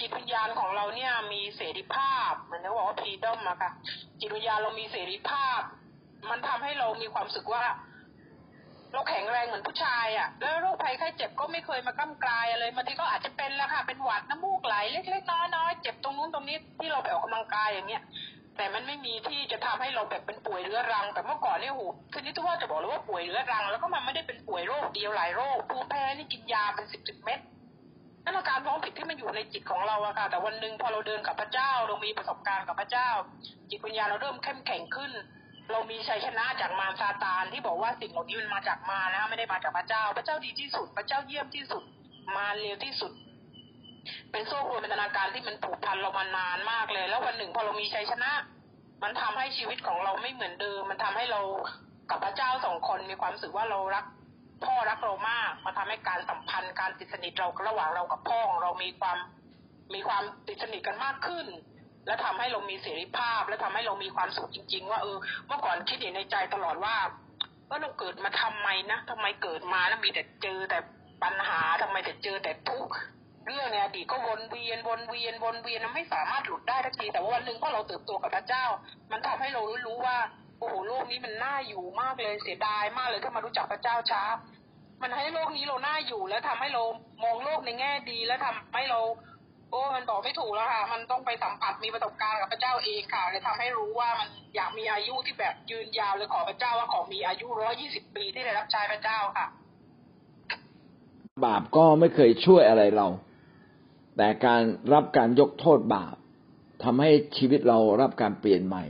จิตวิญญาณของเราเนี่ยมีเสรีภาพเหมือนที่บอกว่า freedom อะค่ะจิตวิญญาณเรามีเสรีภาพมันทำให้เรามีความรู้สึกว่าเราแข็งแรงเหมือนผู้ชายอะแล้วโรคภัยไข้เจ็บก็ไม่เคยมากล้ำกลายอะไรบางทีก็อาจจะเป็นละค่ะเป็นหวัดน้ำมูกไหลเล็กๆน้อยๆเจ็บตรงนู้นตรงนี้ที่เราไปออกกำลังกายอย่างเงี้ยแต่มันไม่มีที่จะทำให้เราแบบเป็นป่วยเรื้อรังแต่เมื่อก่อนเนี่ยโหทีนี้ทุกคนจะบอกเลยว่าป่วยเรื้อรังแล้วก็มันไม่ได้เป็นป่วยโรคเดียวหลายโรคภูมิแพ้นี่กินยาเป็น10เม็ดนั่นอาการท้องผิดที่มันอยู่ในจิตของเราอะค่ะแต่วันหนึ่งพอเราเดินกับพระเจ้าเรามีประสบการณ์กับพระเจ้าจิตวิญญาณเราเริ่มเข้มแข็งขึ้นเรามีชัยชนะจากมารซาตานที่บอกว่าสิ่งเหล่านี้มันมาจากมารนะไม่ได้มาจากพระเจ้าพระเจ้าดีที่สุดพระเจ้าเยี่ยมที่สุดมารเลวที่สุดเป็นโซ่ตรวนเป็นอาการที่มันผูกพันเรามานานมากเลยแล้ววันหนึ่งพอเรามีชัยชนะมันทำให้ชีวิตของเราไม่เหมือนเดิมมันทำให้เรากับพระเจ้าสองคนมีความรู้สึกว่าเรารักพ่อรักเรามากมาทำให้การสัมพันธ์การติดสนิทเราระหว่างเรากับพ่อของเรามีความติดสนิทกันมากขึ้นและทำให้เรามีเสรีภาพและทำให้เรามีความสุขจริงๆว่าเมื่อก่อนคิดอยู่ในใจตลอดว่าเราเกิดมาทำไมนะทำไมเกิดมาแล้วมีแต่เจอแต่ปัญหาทำไมแต่เจอแต่ทุกข์เรื่องในอดีตก็วนเวียนไม่สามารถหลุดได้ทันทีแต่ว่าวันหนึ่งพอเราเติบโตกับพระเจ้ามันทำให้เรารู้ว่าโอ้โหโลกนี้มันน่าอยู่มากเลยเสียดายมากเลยที่มารู้จักพระเจ้าช้ามันให้โลกนี้เราน่าอยู่และทำให้เรามองโลกในแง่ดีและทำให้เรามันบอกไม่ถูกแล้วค่ะมันต้องไปสัมผัสมีประสบการณ์กับพระเจ้าเองค่ะเลยทำให้รู้ว่ามันอยากมีอายุที่แบบยืนยาวเลยขอพระเจ้าว่าขอมีอายุ120ปีที่ได้รับใช้พระเจ้าค่ะบาปก็ไม่เคยช่วยอะไรเราแต่การรับการยกโทษบาปทำให้ชีวิตเรารับการเปลี่ยนใหม่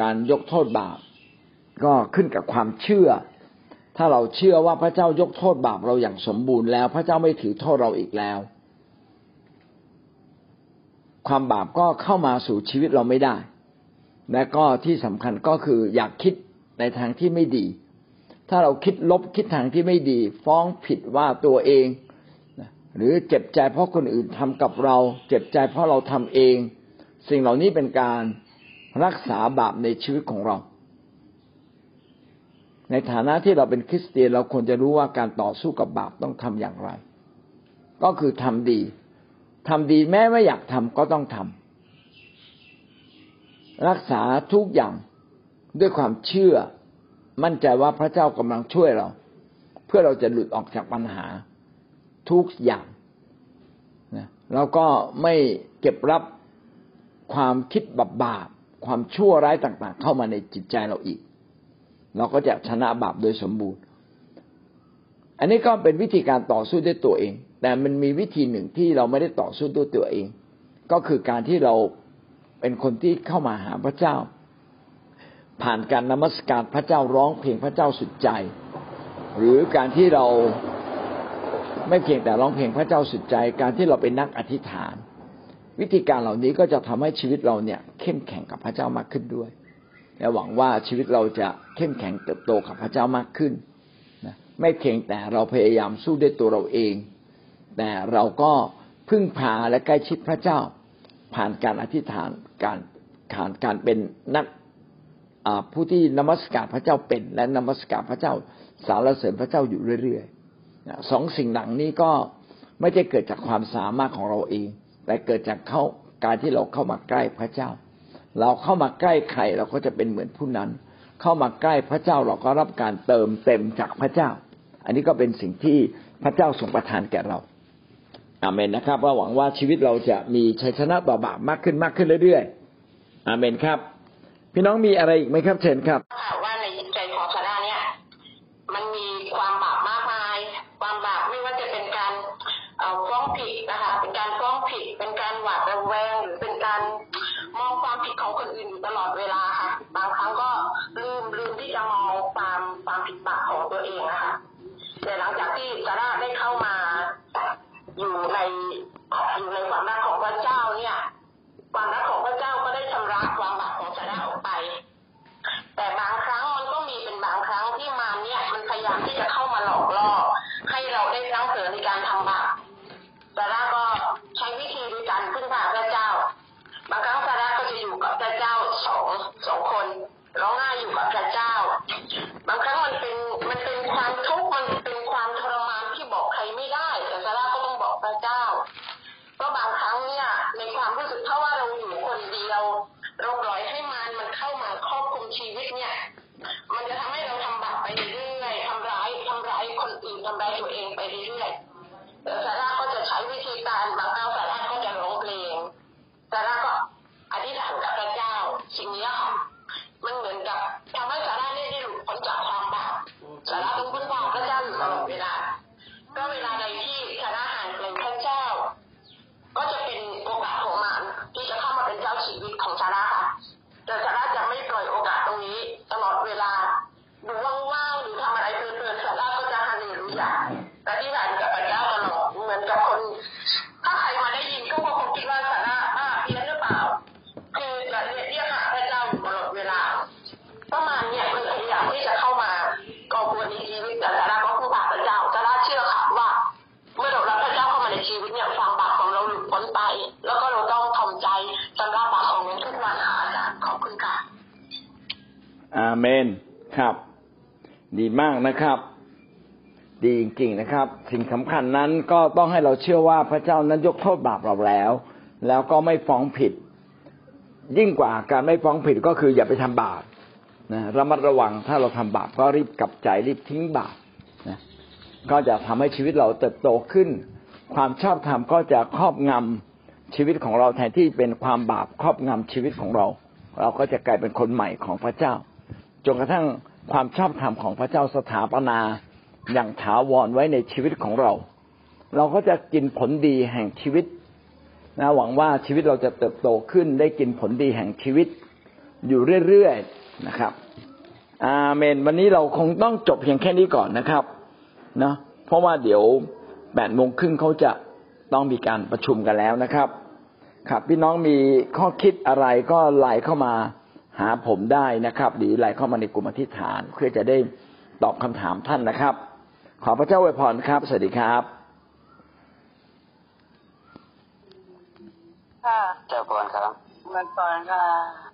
การยกโทษบาปก็ขึ้นกับความเชื่อถ้าเราเชื่อว่าพระเจ้ายกโทษบาปเราอย่างสมบูรณ์แล้วพระเจ้าไม่ถือโทษเราอีกแล้วความบาปก็เข้ามาสู่ชีวิตเราไม่ได้และก็ที่สำคัญก็คืออยากคิดในทางที่ไม่ดีถ้าเราคิดลบคิดทางที่ไม่ดีฟ้องผิดว่าตัวเองหรือเจ็บใจเพราะคนอื่นทำกับเราเจ็บใจเพราะเราทำเองสิ่งเหล่านี้เป็นการรักษาบาปในชีวิตของเราในฐานะที่เราเป็นคริสเตียนเราควรจะรู้ว่าการต่อสู้กับบาปต้องทำอย่างไรก็คือทำดีแม้ไม่อยากทำก็ต้องทำรักษาทุกอย่างด้วยความเชื่อมั่นใจว่าพระเจ้ากำลังช่วยเราเพื่อเราจะหลุดออกจากปัญหาทุกอย่างนะแล้วก็ไม่เก็บรับความคิดบาปความชั่วร้ายต่างๆเข้ามาในจิตใจเราอีกเราก็จะชนะบาปโดยสมบูรณ์อันนี้ก็เป็นวิธีการต่อสู้ด้วยตัวเองแต่มันมีวิธีหนึ่งที่เราไม่ได้ต่อสู้ด้วยตัวเองก็คือการที่เราเป็นคนที่เข้ามาหาพระเจ้าผ่านการนมัสการพระเจ้าร้องเพลงพระเจ้าสุดใจหรือการที่เราไม่เพียงแต่ร้องเพลงพระเจ้าสุดใจการที่เราเป็นนักอธิษฐานวิธีการเหล่านี้ก็จะทำให้ชีวิตเราเนี่ยเข้มแข็งกับพระเจ้ามากขึ้นด้วยและหวังว่าชีวิตเราจะเข้มแข็งเติบโตกับพระเจ้ามากขึ้นนะไม่เพียงแต่เราพยายามสู้ด้วยตัวเราเองแต่เราก็พึ่งพาและใกล้ชิดพระเจ้าผ่านการอธิษฐานการเป็นนัก ผู้ที่นมัสการพระเจ้าเป็นและนมัสการพระเจ้าสรรเสริญพระเจ้าอยู่เรื่อยๆสองสิ่งหลังนี้ก็ไม่ได้เกิดจากความสามารถของเราเองแต่เกิดจากการที่เราเข้ามาใกล้พระเจ้าเราเข้ามาใกล้ใครเราก็จะเป็นเหมือนผู้นั้นเข้ามาใกล้พระเจ้าเราก็รับการเติมเต็มจากพระเจ้าอันนี้ก็เป็นสิ่งที่พระเจ้าทรงประทานแก่เราอาเมนนะครับหวังว่าชีวิตเราจะมีชัยชนะต่อบาปมากขึ้นเรื่อยๆอาเมนครับพี่น้องมีอะไรอีกไหมครับเชิญครับว่าในใจของซาร่าเนี่ยมันมีความบาปมากมายความบาปไม่ว่าจะเป็นการฟ้องผิดนะคะเป็นการฟ้องผิดเป็นการหวาดระแวงหรือเป็นการมองความผิดของคนอื่นอยู่ตลอดเวลาค่ะบางครั้งก็ลืมที่จะมองความผิดบาปของตัวเองนะคะแต่หลังจากที่ซาร่าได้เข้ามาอยู่ในความรักของพระเจ้าเนี่ยความรักของพระเจ้าก็ได้ชำระความบาปของซาร่าออกไปแต่บางครั้งมันก็มีเป็นบางครั้งที่มารเนี่ยมันพยายามที่จะเข้ามาหลอกล่อให้เราได้พลั้งเผลอในการทำบาปซาร่าก็ใช้วิธีในการพึ่งพาพระเจ้าบางครั้งซาร่าก็จะอยู่กับพระเจ้าสองคนร้องไห้อยู่กับพระเจ้าบางครั้งมันเป็นความทุกข์มันเป็นความทรมานที่บอกใครไม่ได้แต่ซาร่าก็ต้องบอกพระเจ้าก็บางครั้งเนี่ยในความรู้สึกเพราะว่าเราอยู่คนเดียวเราปล่อยให้มันเข้ามาครอบคลุมชีวิตเนี่ยมันจะทำให้เราทำบาปไปเรื่อยๆทำร้ายคนอื่นทำร้ายตัวเองไปเรื่อยๆแต่ซาร่าก็จะใช้วิธีการบางครั้งซาร่าก็จะร้องเพลงซาร่าก็อธิษฐานกับพระเจ้าสิ่งนี้ค่ะมันเหมือนกับทำให้ซาร่าได้หลุดพ้นจากความบาปซาร่าต้องพึ่งพาพระเจ้าอยู่ตลอดเวลาก็เวลาใดที่ซาร่าห่างไกลพระเจ้าก็จะเป็นโอกาสของมันที่จะเข้ามาเป็นเจ้าชีวิตของซาร่าค่ะแต่ซาร่าจะไม่ปล่อยโอกาสตรงนี้ตลอดเวลาดูว่างๆหรือทำอะไรเพลินๆซาร่าก็จะฮาเลลูยาและที่ผ่านกับพระเจ้าตลอดเหมือนกับคนถ้าใครมาได้ยินก็คงคิดว่าซาร่าเพี้ยนหรือเปล่าคือจะเรียกหาพระเจ้าตลอดเวลาประมาณเนี้ยมันพยายามที่จะเข้ามาก่อกวนในชีวิตแต่ซาร่าก็พึ่งพาพระเจ้าซาร่าเชื่อค่ะว่าเมื่อเรารับพระเจ้าเข้ามาในชีวิตเนี่ยความบาปของเราหลุดพ้นไปแล้วก็เราต้องทำใจชำระบาปของเราทุกวันค่ะอาจารย์ขอบคุณค่ะอาเมนครับดีมากนะครับดีจริงๆนะครับสิ่งสำคัญนั้นก็ต้องให้เราเชื่อว่าพระเจ้านั้นยกโทษบาปเราแล้วแล้วก็ไม่ฟ้องผิดยิ่งกว่าการไม่ฟ้องผิดก็คืออย่าไปทำบาปนะระมัดระวังถ้าเราทำบาปก็รีบกลับใจรีบทิ้งบาปนะก็จะทำให้ชีวิตเราเติบโตขึ้นความชอบธรรมก็จะครอบงำชีวิตของเราแทนที่เป็นความบาปครอบงำชีวิตของเราเราก็จะกลายเป็นคนใหม่ของพระเจ้าจนกระทั่งความชอบธรรมของพระเจ้าสถาปนาอย่างถาวรไว้ในชีวิตของเราเราก็จะกินผลดีแห่งชีวิตนะหวังว่าชีวิตเราจะเติบโตขึ้นได้กินผลดีแห่งชีวิตอยู่เรื่อยๆนะครับอาเมนวันนี้เราคงต้องจบเพียงแค่นี้ก่อนนะครับนะเพราะว่าเดี๋ยว 8:30 น.เขาจะต้องมีการประชุมกันแล้วนะครับครับพี่น้องมีข้อคิดอะไรก็ไลน์เข้ามาหาผมได้นะครับหรือไลน์เข้ามาในกลุ่มอธิษฐานเพื่อจะได้ตอบคำถามท่านนะครับขอพระเจ้าอวยพรครับสวัสดีครับค่ะเจ้าพรครับมันพรค่ะ